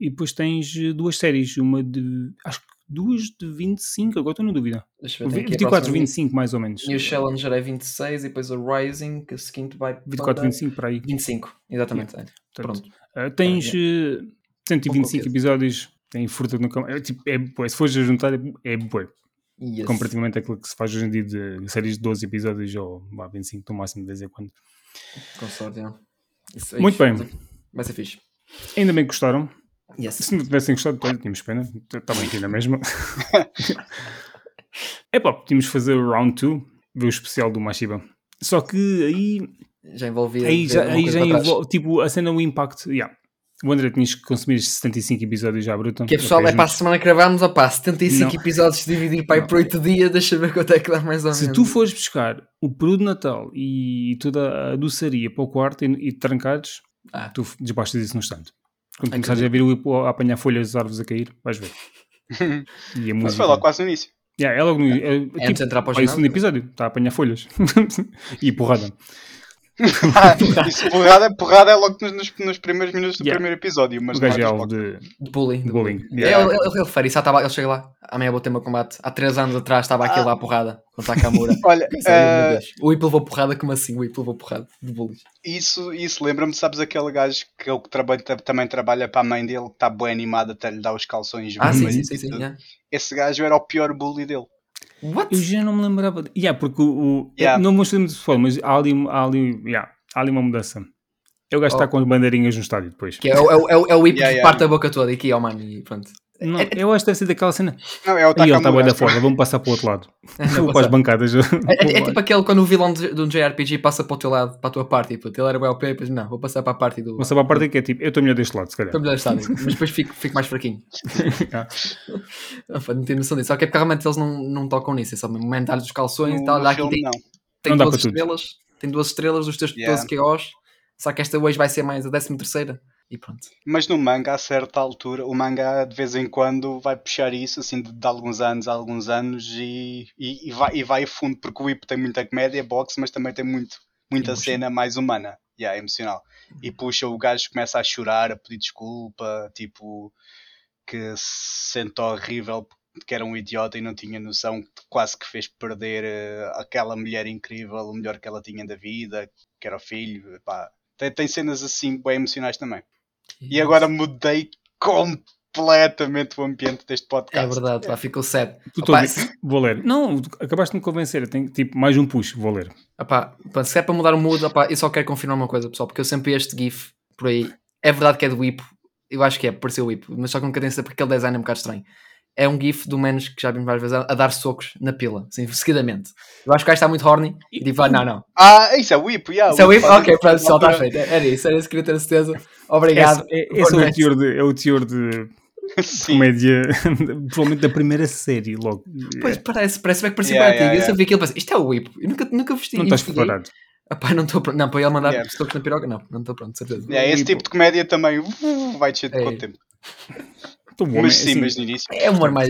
E depois tens 2 séries. Uma de... Acho que 2 de 25, agora estou na dúvida. 24, 25 mais ou menos. E o Challenger é 26 e depois o Rising, que o seguinte vai... 24, 25 para aí. 25, exatamente. Yeah. É. Portanto, pronto. Tens 125 episódios, tem fruta no cão. Se fores a juntar, é boi. Yes. Comparativamente àquilo que se faz hoje em dia de séries de 12 episódios ou 25 no máximo de vez em quando. Com sorte, não. Isso, muito bem. Vai ser fixe. Ainda bem que gostaram. Yes. Se não tivessem gostado, tínhamos pena. Está bem aqui na mesma. Tínhamos de fazer o round 2, ver o especial do Mashiba. Só que aí já envolvia. Tipo, a cena, o impacto. Yeah. O André, tinhas que consumir 75 episódios já, bruto. Que pessoal, para a semana que gravámos, 75 episódios dividir para aí por 8 dias, deixa ver quanto é que dá mais ou menos. Se tu fores buscar o peru de Natal e toda a doçaria para o quarto e trancares, tu desbastas isso no instante. Quando começares a ver o Ippo a apanhar folhas das árvores a cair, vais ver. E a música... Mas foi logo quase no início. É logo no início. É antes de entrar para o segundo episódio. Está a apanhar folhas. E porrada. Isso, porrada é logo nos primeiros minutos do primeiro episódio. Mas o gajo é alvo de bullying. Ele refere isso. Ele chega lá. Amanhã vou ter meu combate. Há 3 anos atrás estava aquilo lá à porrada. Contra a Kamura. Olha, o Ippo levou porrada, como assim? O Ippo levou porrada de bullying. Isso lembra-me, sabes, aquele gajo que ele também trabalha para a mãe dele, que está bem animado até lhe dar os calções. Sim. Yeah. Esse gajo era o pior bully dele. What? Eu já não me lembrava. Porque não me lembro de futebol, mas há ali uma mudança. É o gajo que está com as bandeirinhas no estádio depois. Que é o Ippo que parte a boca toda e aqui ao mano e pronto. Não, eu acho que deve ser daquela cena. Não, é o Takamura. Ele está bem da forma, vamos passar para o outro lado. Vou para as bancadas. É tipo aquele quando o vilão de um JRPG passa para o teu lado, para a tua parte. Tipo, ele era o LP, depois não, vou passar para a parte do... Passar para a parte que é tipo, eu estou melhor deste lado, se calhar. Estou melhor deste lado, mas depois fico mais fraquinho. Não tenho noção disso. Só que é porque realmente eles não tocam nisso. É só aumentar os calções e tal. Lá aqui tem 12 estrelas. Tem 12 estrelas dos teus 12 KOs. Só que esta hoje vai ser mais a 13ª. E pronto. Mas no manga, a certa altura, o manga de vez em quando vai puxar isso assim de alguns anos a alguns anos e vai a fundo, porque o Ippo tem muita comédia, boxe, mas também tem muita cena mais humana e emocional. E puxa, o gajo começa a chorar, a pedir desculpa, tipo, que se sente horrível porque era um idiota e não tinha noção, que quase que fez perder aquela mulher incrível, o melhor que ela tinha da vida, que era o filho. Pá. Tem cenas assim bem emocionais também. E agora mudei completamente o ambiente deste podcast. É verdade, pá, ficou sad. Vou ler. Não, acabaste de me convencer. Tenho, tipo, mais um push, vou ler. Se é para mudar o mood, eu só quero confirmar uma coisa, pessoal, porque eu sempre este GIF por aí. É verdade que é do Ippo. Eu acho que pareceu o Ippo, mas só que nunca tenho certeza porque aquele design é um bocado estranho. é um gif do menos que já vimos várias vezes a dar socos na pila, assim, seguidamente. Eu acho que o gajo está muito horny e tipo, ah, não. Ah, isso é o Ippo, yeah. Isso é o Ippo? Ok, pronto, só está feito. Era isso, queria ter a certeza. Obrigado. Esse é o teor de comédia, provavelmente da primeira série logo. Pois, parece bem que parecia bem antiga. Eu só vi aquilo e pensei, isto é o Ippo. Eu nunca vesti. Não estás preparado. Ah, pá, não estou pronto. Não, para ele mandar socos na piroca, não estou pronto, certeza. É, esse tipo de comédia também vai descer de quanto tempo. Bom, mas sim, assim, mas no início. É um humor mais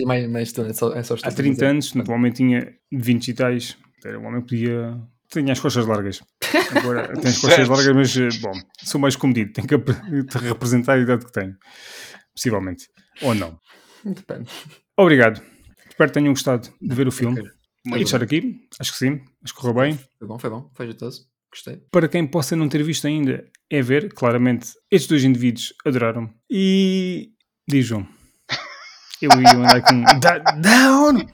só há 30 anos, normalmente tinha 20 e tais. Era um homem que podia. Tinha as coxas largas. Agora tem as coxas largas, mas bom, sou mais comedido. Tenho que representar a idade que tenho. Possivelmente. Ou não. Depende. Obrigado. Espero que tenham gostado de ver o filme. Vou deixar aqui. Acho que sim. Acho que correu bem. Foi bom. Foi jeitoso. Gostei. Para quem possa não ter visto ainda, é ver. Claramente, estes dois indivíduos adoraram. E. Diz João. Eu ia andar com down!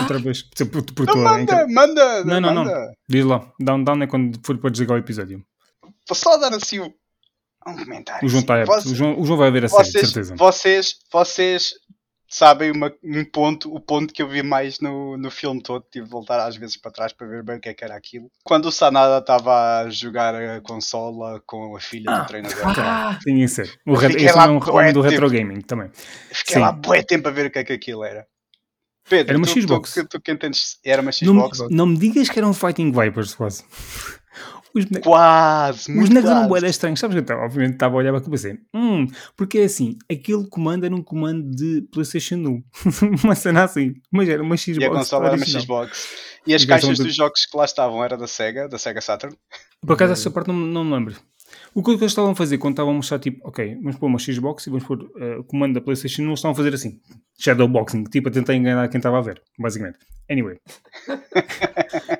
Outra vez. Por não, manda! Não. Diz lá. Down é quando for para desligar o episódio. Vou só dar assim um comentário. O João está apto. O João vai ver a série, certeza. Vocês sabem o ponto que eu vi mais no filme todo. Tive de voltar às vezes para trás para ver bem o que é que era aquilo. Quando o Sanada estava a jogar a consola com a filha do treinador. Sim, isso é. Esse é um homem do retro gaming também. Fiquei lá bué tempo a ver o que é que aquilo era. Pedro, era uma Xbox. Tu entendes? Era uma Xbox. Não me digas que eram Fighting Vipers, quase. Quase! Os negros eram bué estranhos, sabes? Então, obviamente estava a olhar para aquilo e pensei, porque é assim, aquele comando era um comando de PlayStation 1, uma cena assim, mas era uma Xbox. E a consola era uma Xbox. E as caixas dos jogos que lá estavam era da Sega Saturn. Por acaso, essa parte não me lembro. O que eles estavam a fazer quando estavam a mostrar, tipo, ok, vamos pôr uma Xbox e vamos pôr o comando da PlayStation 1, eles estavam a fazer assim, shadowboxing, tipo, a tentar enganar quem estava a ver, basicamente. Anyway.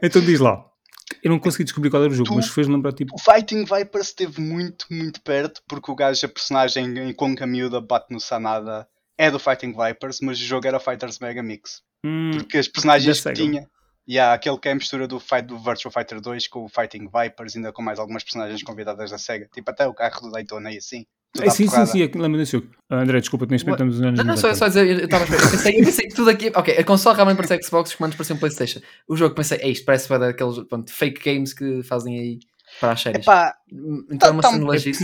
Então diz lá. Eu não consegui descobrir qual era o jogo, mas fez-me lembrar tipo... O Fighting Vipers esteve muito, muito perto, porque o gajo, a personagem em Conga Miúda bate no Sanada, é do Fighting Vipers, mas o jogo era Fighters Mega Mix. Porque as personagens que tinha... E há aquele que é a mistura do Virtua Fighter 2 com o Fighting Vipers, ainda com mais algumas personagens convidadas da SEGA. Tipo, até o carro do Daytona e assim. Sim, lembro desse jogo. André, desculpa, tenho esperado tantos anos. Não, só dizer, eu estava a pensar. Eu pensei que tudo aqui... Ok, a console realmente parece Xbox, os comandos parecem PlayStation. O jogo, pensei, isto parece para aqueles fake games que fazem aí para as séries. Epá, então é uma sinologia.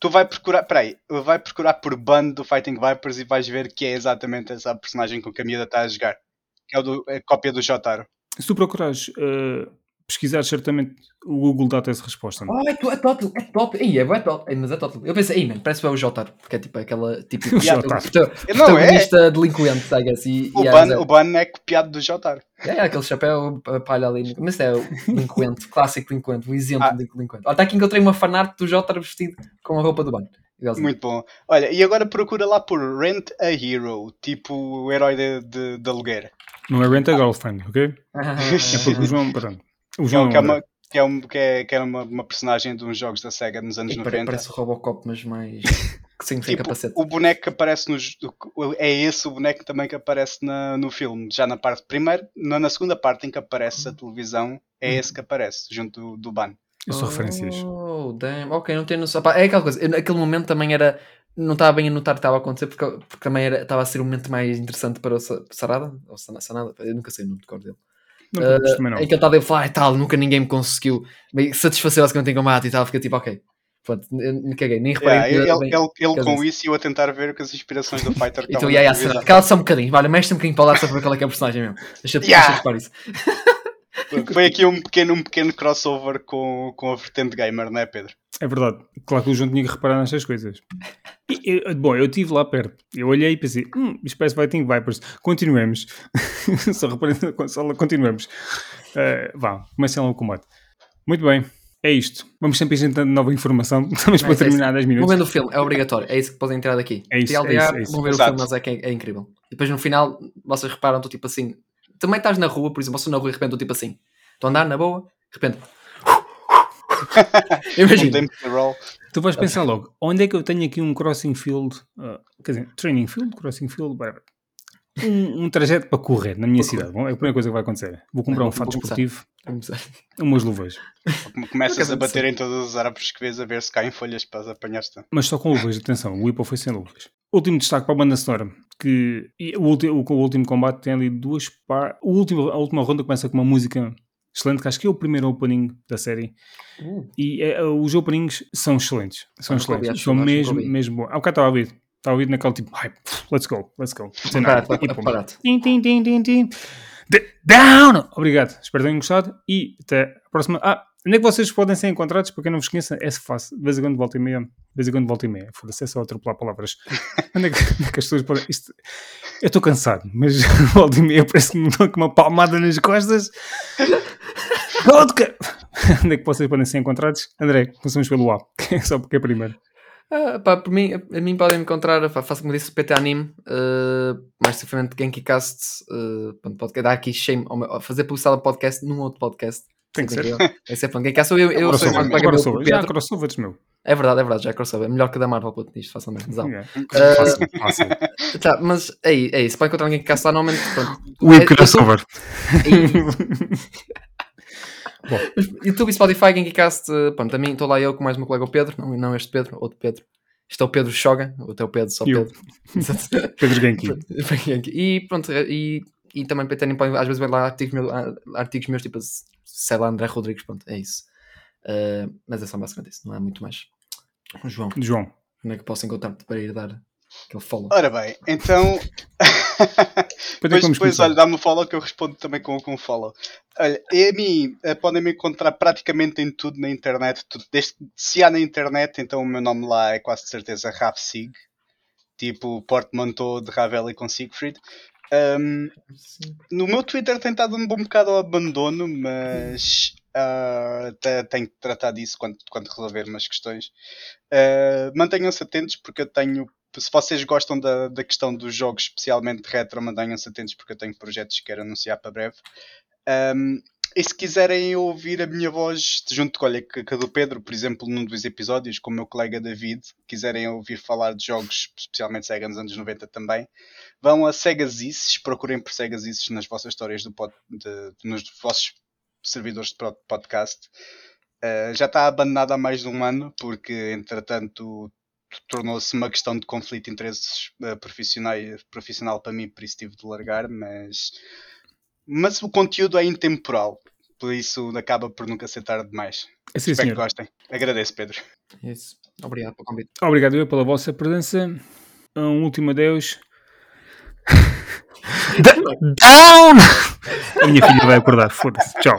Tu vai procurar, por band do Fighting Vipers e vais ver que é exatamente essa personagem com que a miúda está a jogar. É a cópia do Jotaro. Se tu procurares, pesquisares certamente, o Google dá-te essa resposta. Não? É top. Mas é top. Eu pensei, mano, parece que é o Jotaro, porque é tipo aquela tipo protagonista delinquente, sabe? Assim, o Ban é copiado do Jotaro. É aquele chapéu, a palha ali. Mas é o delinquente, clássico delinquente, um exemplo de delinquente. Olha, está aqui que encontrei uma fanart do Jotaro vestido com a roupa do Ban. Muito bom. Olha, e agora procura lá por Rent a Hero, tipo o herói de aluguer. Não é Rent a Girlfriend, ok? É porque o João, pronto. O João que é uma personagem de uns jogos da SEGA nos anos 90. Parece Robocop, mas mais... sem capacete. O boneco que aparece nos... É esse o boneco também que aparece no filme. Já na parte primeira, na segunda parte em que aparece a televisão, é esse que aparece, junto do Ban. Eu sou referências. Oh, damn. Ok, não tenho noção. É aquela coisa. Naquele momento também era... Não estava bem a notar o que estava a acontecer, porque também estava a ser um momento mais interessante para o Sarada. Ou Sanada. Eu nunca sei o nome de cor dele. Não. É que ele estava a falar e tal, nunca ninguém me conseguiu satisfazer basicamente em combate e tal. Fica tipo, ok. Pronto, me caguei. Nem reparei. Ele com isso e eu a tentar ver com as inspirações do Fighter. Então, cala-te só um bocadinho. Vale, mexe-te um bocadinho para o lado só para qual é que é a personagem mesmo. Deixa-te reparar isso. Foi aqui um pequeno crossover com a vertente gamer, não é, Pedro? É verdade. Claro que o João tinha que reparar nestas coisas. Bom, eu estive lá perto. Eu olhei e pensei, isto parece Fighting Vipers. Continuemos. Só reparei na consola, continuemos. Vá, comecem lá o combate. Muito bem. É isto. Vamos sempre inventando nova informação. Estamos para terminar 10 minutos. Vão ver o filme, é obrigatório. É isso que podem tirar daqui. É isso, é isso. Vão ver o filme, mas é que é incrível. E depois no final, vocês reparam, estou tipo assim... Também estás na rua, por exemplo, eu sou na rua e de repente estou tipo assim. Estou a andar na boa, de repente... Imagina. Tu vais pensar logo, onde é que eu tenho aqui um crossing field? Quer dizer, training field, crossing field, whatever. um trajeto para correr na minha cidade. Bom, é a primeira coisa que vai acontecer. Vou comprar um fato desportivo, umas luvas. Começas a bater em todas as árvores que vês a ver se caem folhas para apanhar-te. Mas só com luvas, atenção, o Ippo foi sem luvas. Último destaque para a banda sonora, que o último combate tem ali duas partes. A última ronda começa com uma música excelente, que acho que é o primeiro opening da série. E os openings são excelentes. São mesmo bons. Há bocado estava a ouvir. Está ouvido naquele tipo, let's go. Down! Obrigado, espero que tenham gostado e até a próxima. Onde é que vocês podem ser encontrados? Para quem não vos conheça, é fácil. De vez em quando volta e meia. Foda-se, é só atropelar palavras. Onde é que as pessoas podem... Isto... Eu estou cansado, mas volta e meia parece que me dão com uma palmada nas costas. Onde é que vocês podem ser encontrados? André, começamos pelo A, só porque é primeiro. Por mim podem me encontrar, faço como disse, PT Anime, mais especificamente GenkiCast, podcast, dar aqui shame, fazer publicidade ao podcast num outro podcast. Tem que ser. GenkiCast eu sou mais crossover. Já há crossovers, meu. É verdade, já é crossover. É melhor que da Marvel, puto, nisto, facilmente. Fácil. Tá, mas é isso, podem encontrar GenkiCast lá normalmente. Web crossover. Bom. YouTube e Spotify, GenkiCast, pronto, também estou lá eu com mais o meu colega o Pedro, não este Pedro, outro Pedro. Este é o Pedro Shoga, outro é o Pedro, só o Pedro. Pedro Genki. E pronto, e também às vezes vai lá artigos meus, tipo, sei lá, André Rodrigues, pronto, é isso. Mas é só basicamente isso, não há muito mais. João. Como é que posso encontrar-te para ir dar aquele follow? Ora bem, então... depois olha, dá-me um follow que eu respondo também com um follow. Olha, a mim podem me encontrar praticamente em tudo na internet, tudo. Desde que se há na internet, então o meu nome lá é quase de certeza Rafsig, tipo portmanteau de Ravel e com Siegfried. No meu Twitter tem estado um bom bocado ao abandono, mas tenho que tratar disso quando resolver umas questões. Mantenham-se atentos porque eu tenho... Se vocês gostam da questão dos jogos, especialmente de retro, mantenham-se atentos porque eu tenho projetos que quero anunciar para breve. E se quiserem ouvir a minha voz, junto com a do Pedro, por exemplo, num dos episódios, com o meu colega David, quiserem ouvir falar de jogos, especialmente Sega nos anos 90 também, vão a Sega Zis, procurem por Sega Zis nas vossas histórias nos vossos servidores de podcast. Já está abandonado há mais de um ano, porque entretanto... tornou-se uma questão de conflito de interesses profissional para mim, por isso tive de largar, mas o conteúdo é intemporal, por isso acaba por nunca ser tarde demais. É sim, espero que gostem. Agradeço, Pedro. Isso. Obrigado pelo convite. Obrigado eu pela vossa presença. Um último adeus. Down! A minha filha vai acordar, foda-se. Tchau.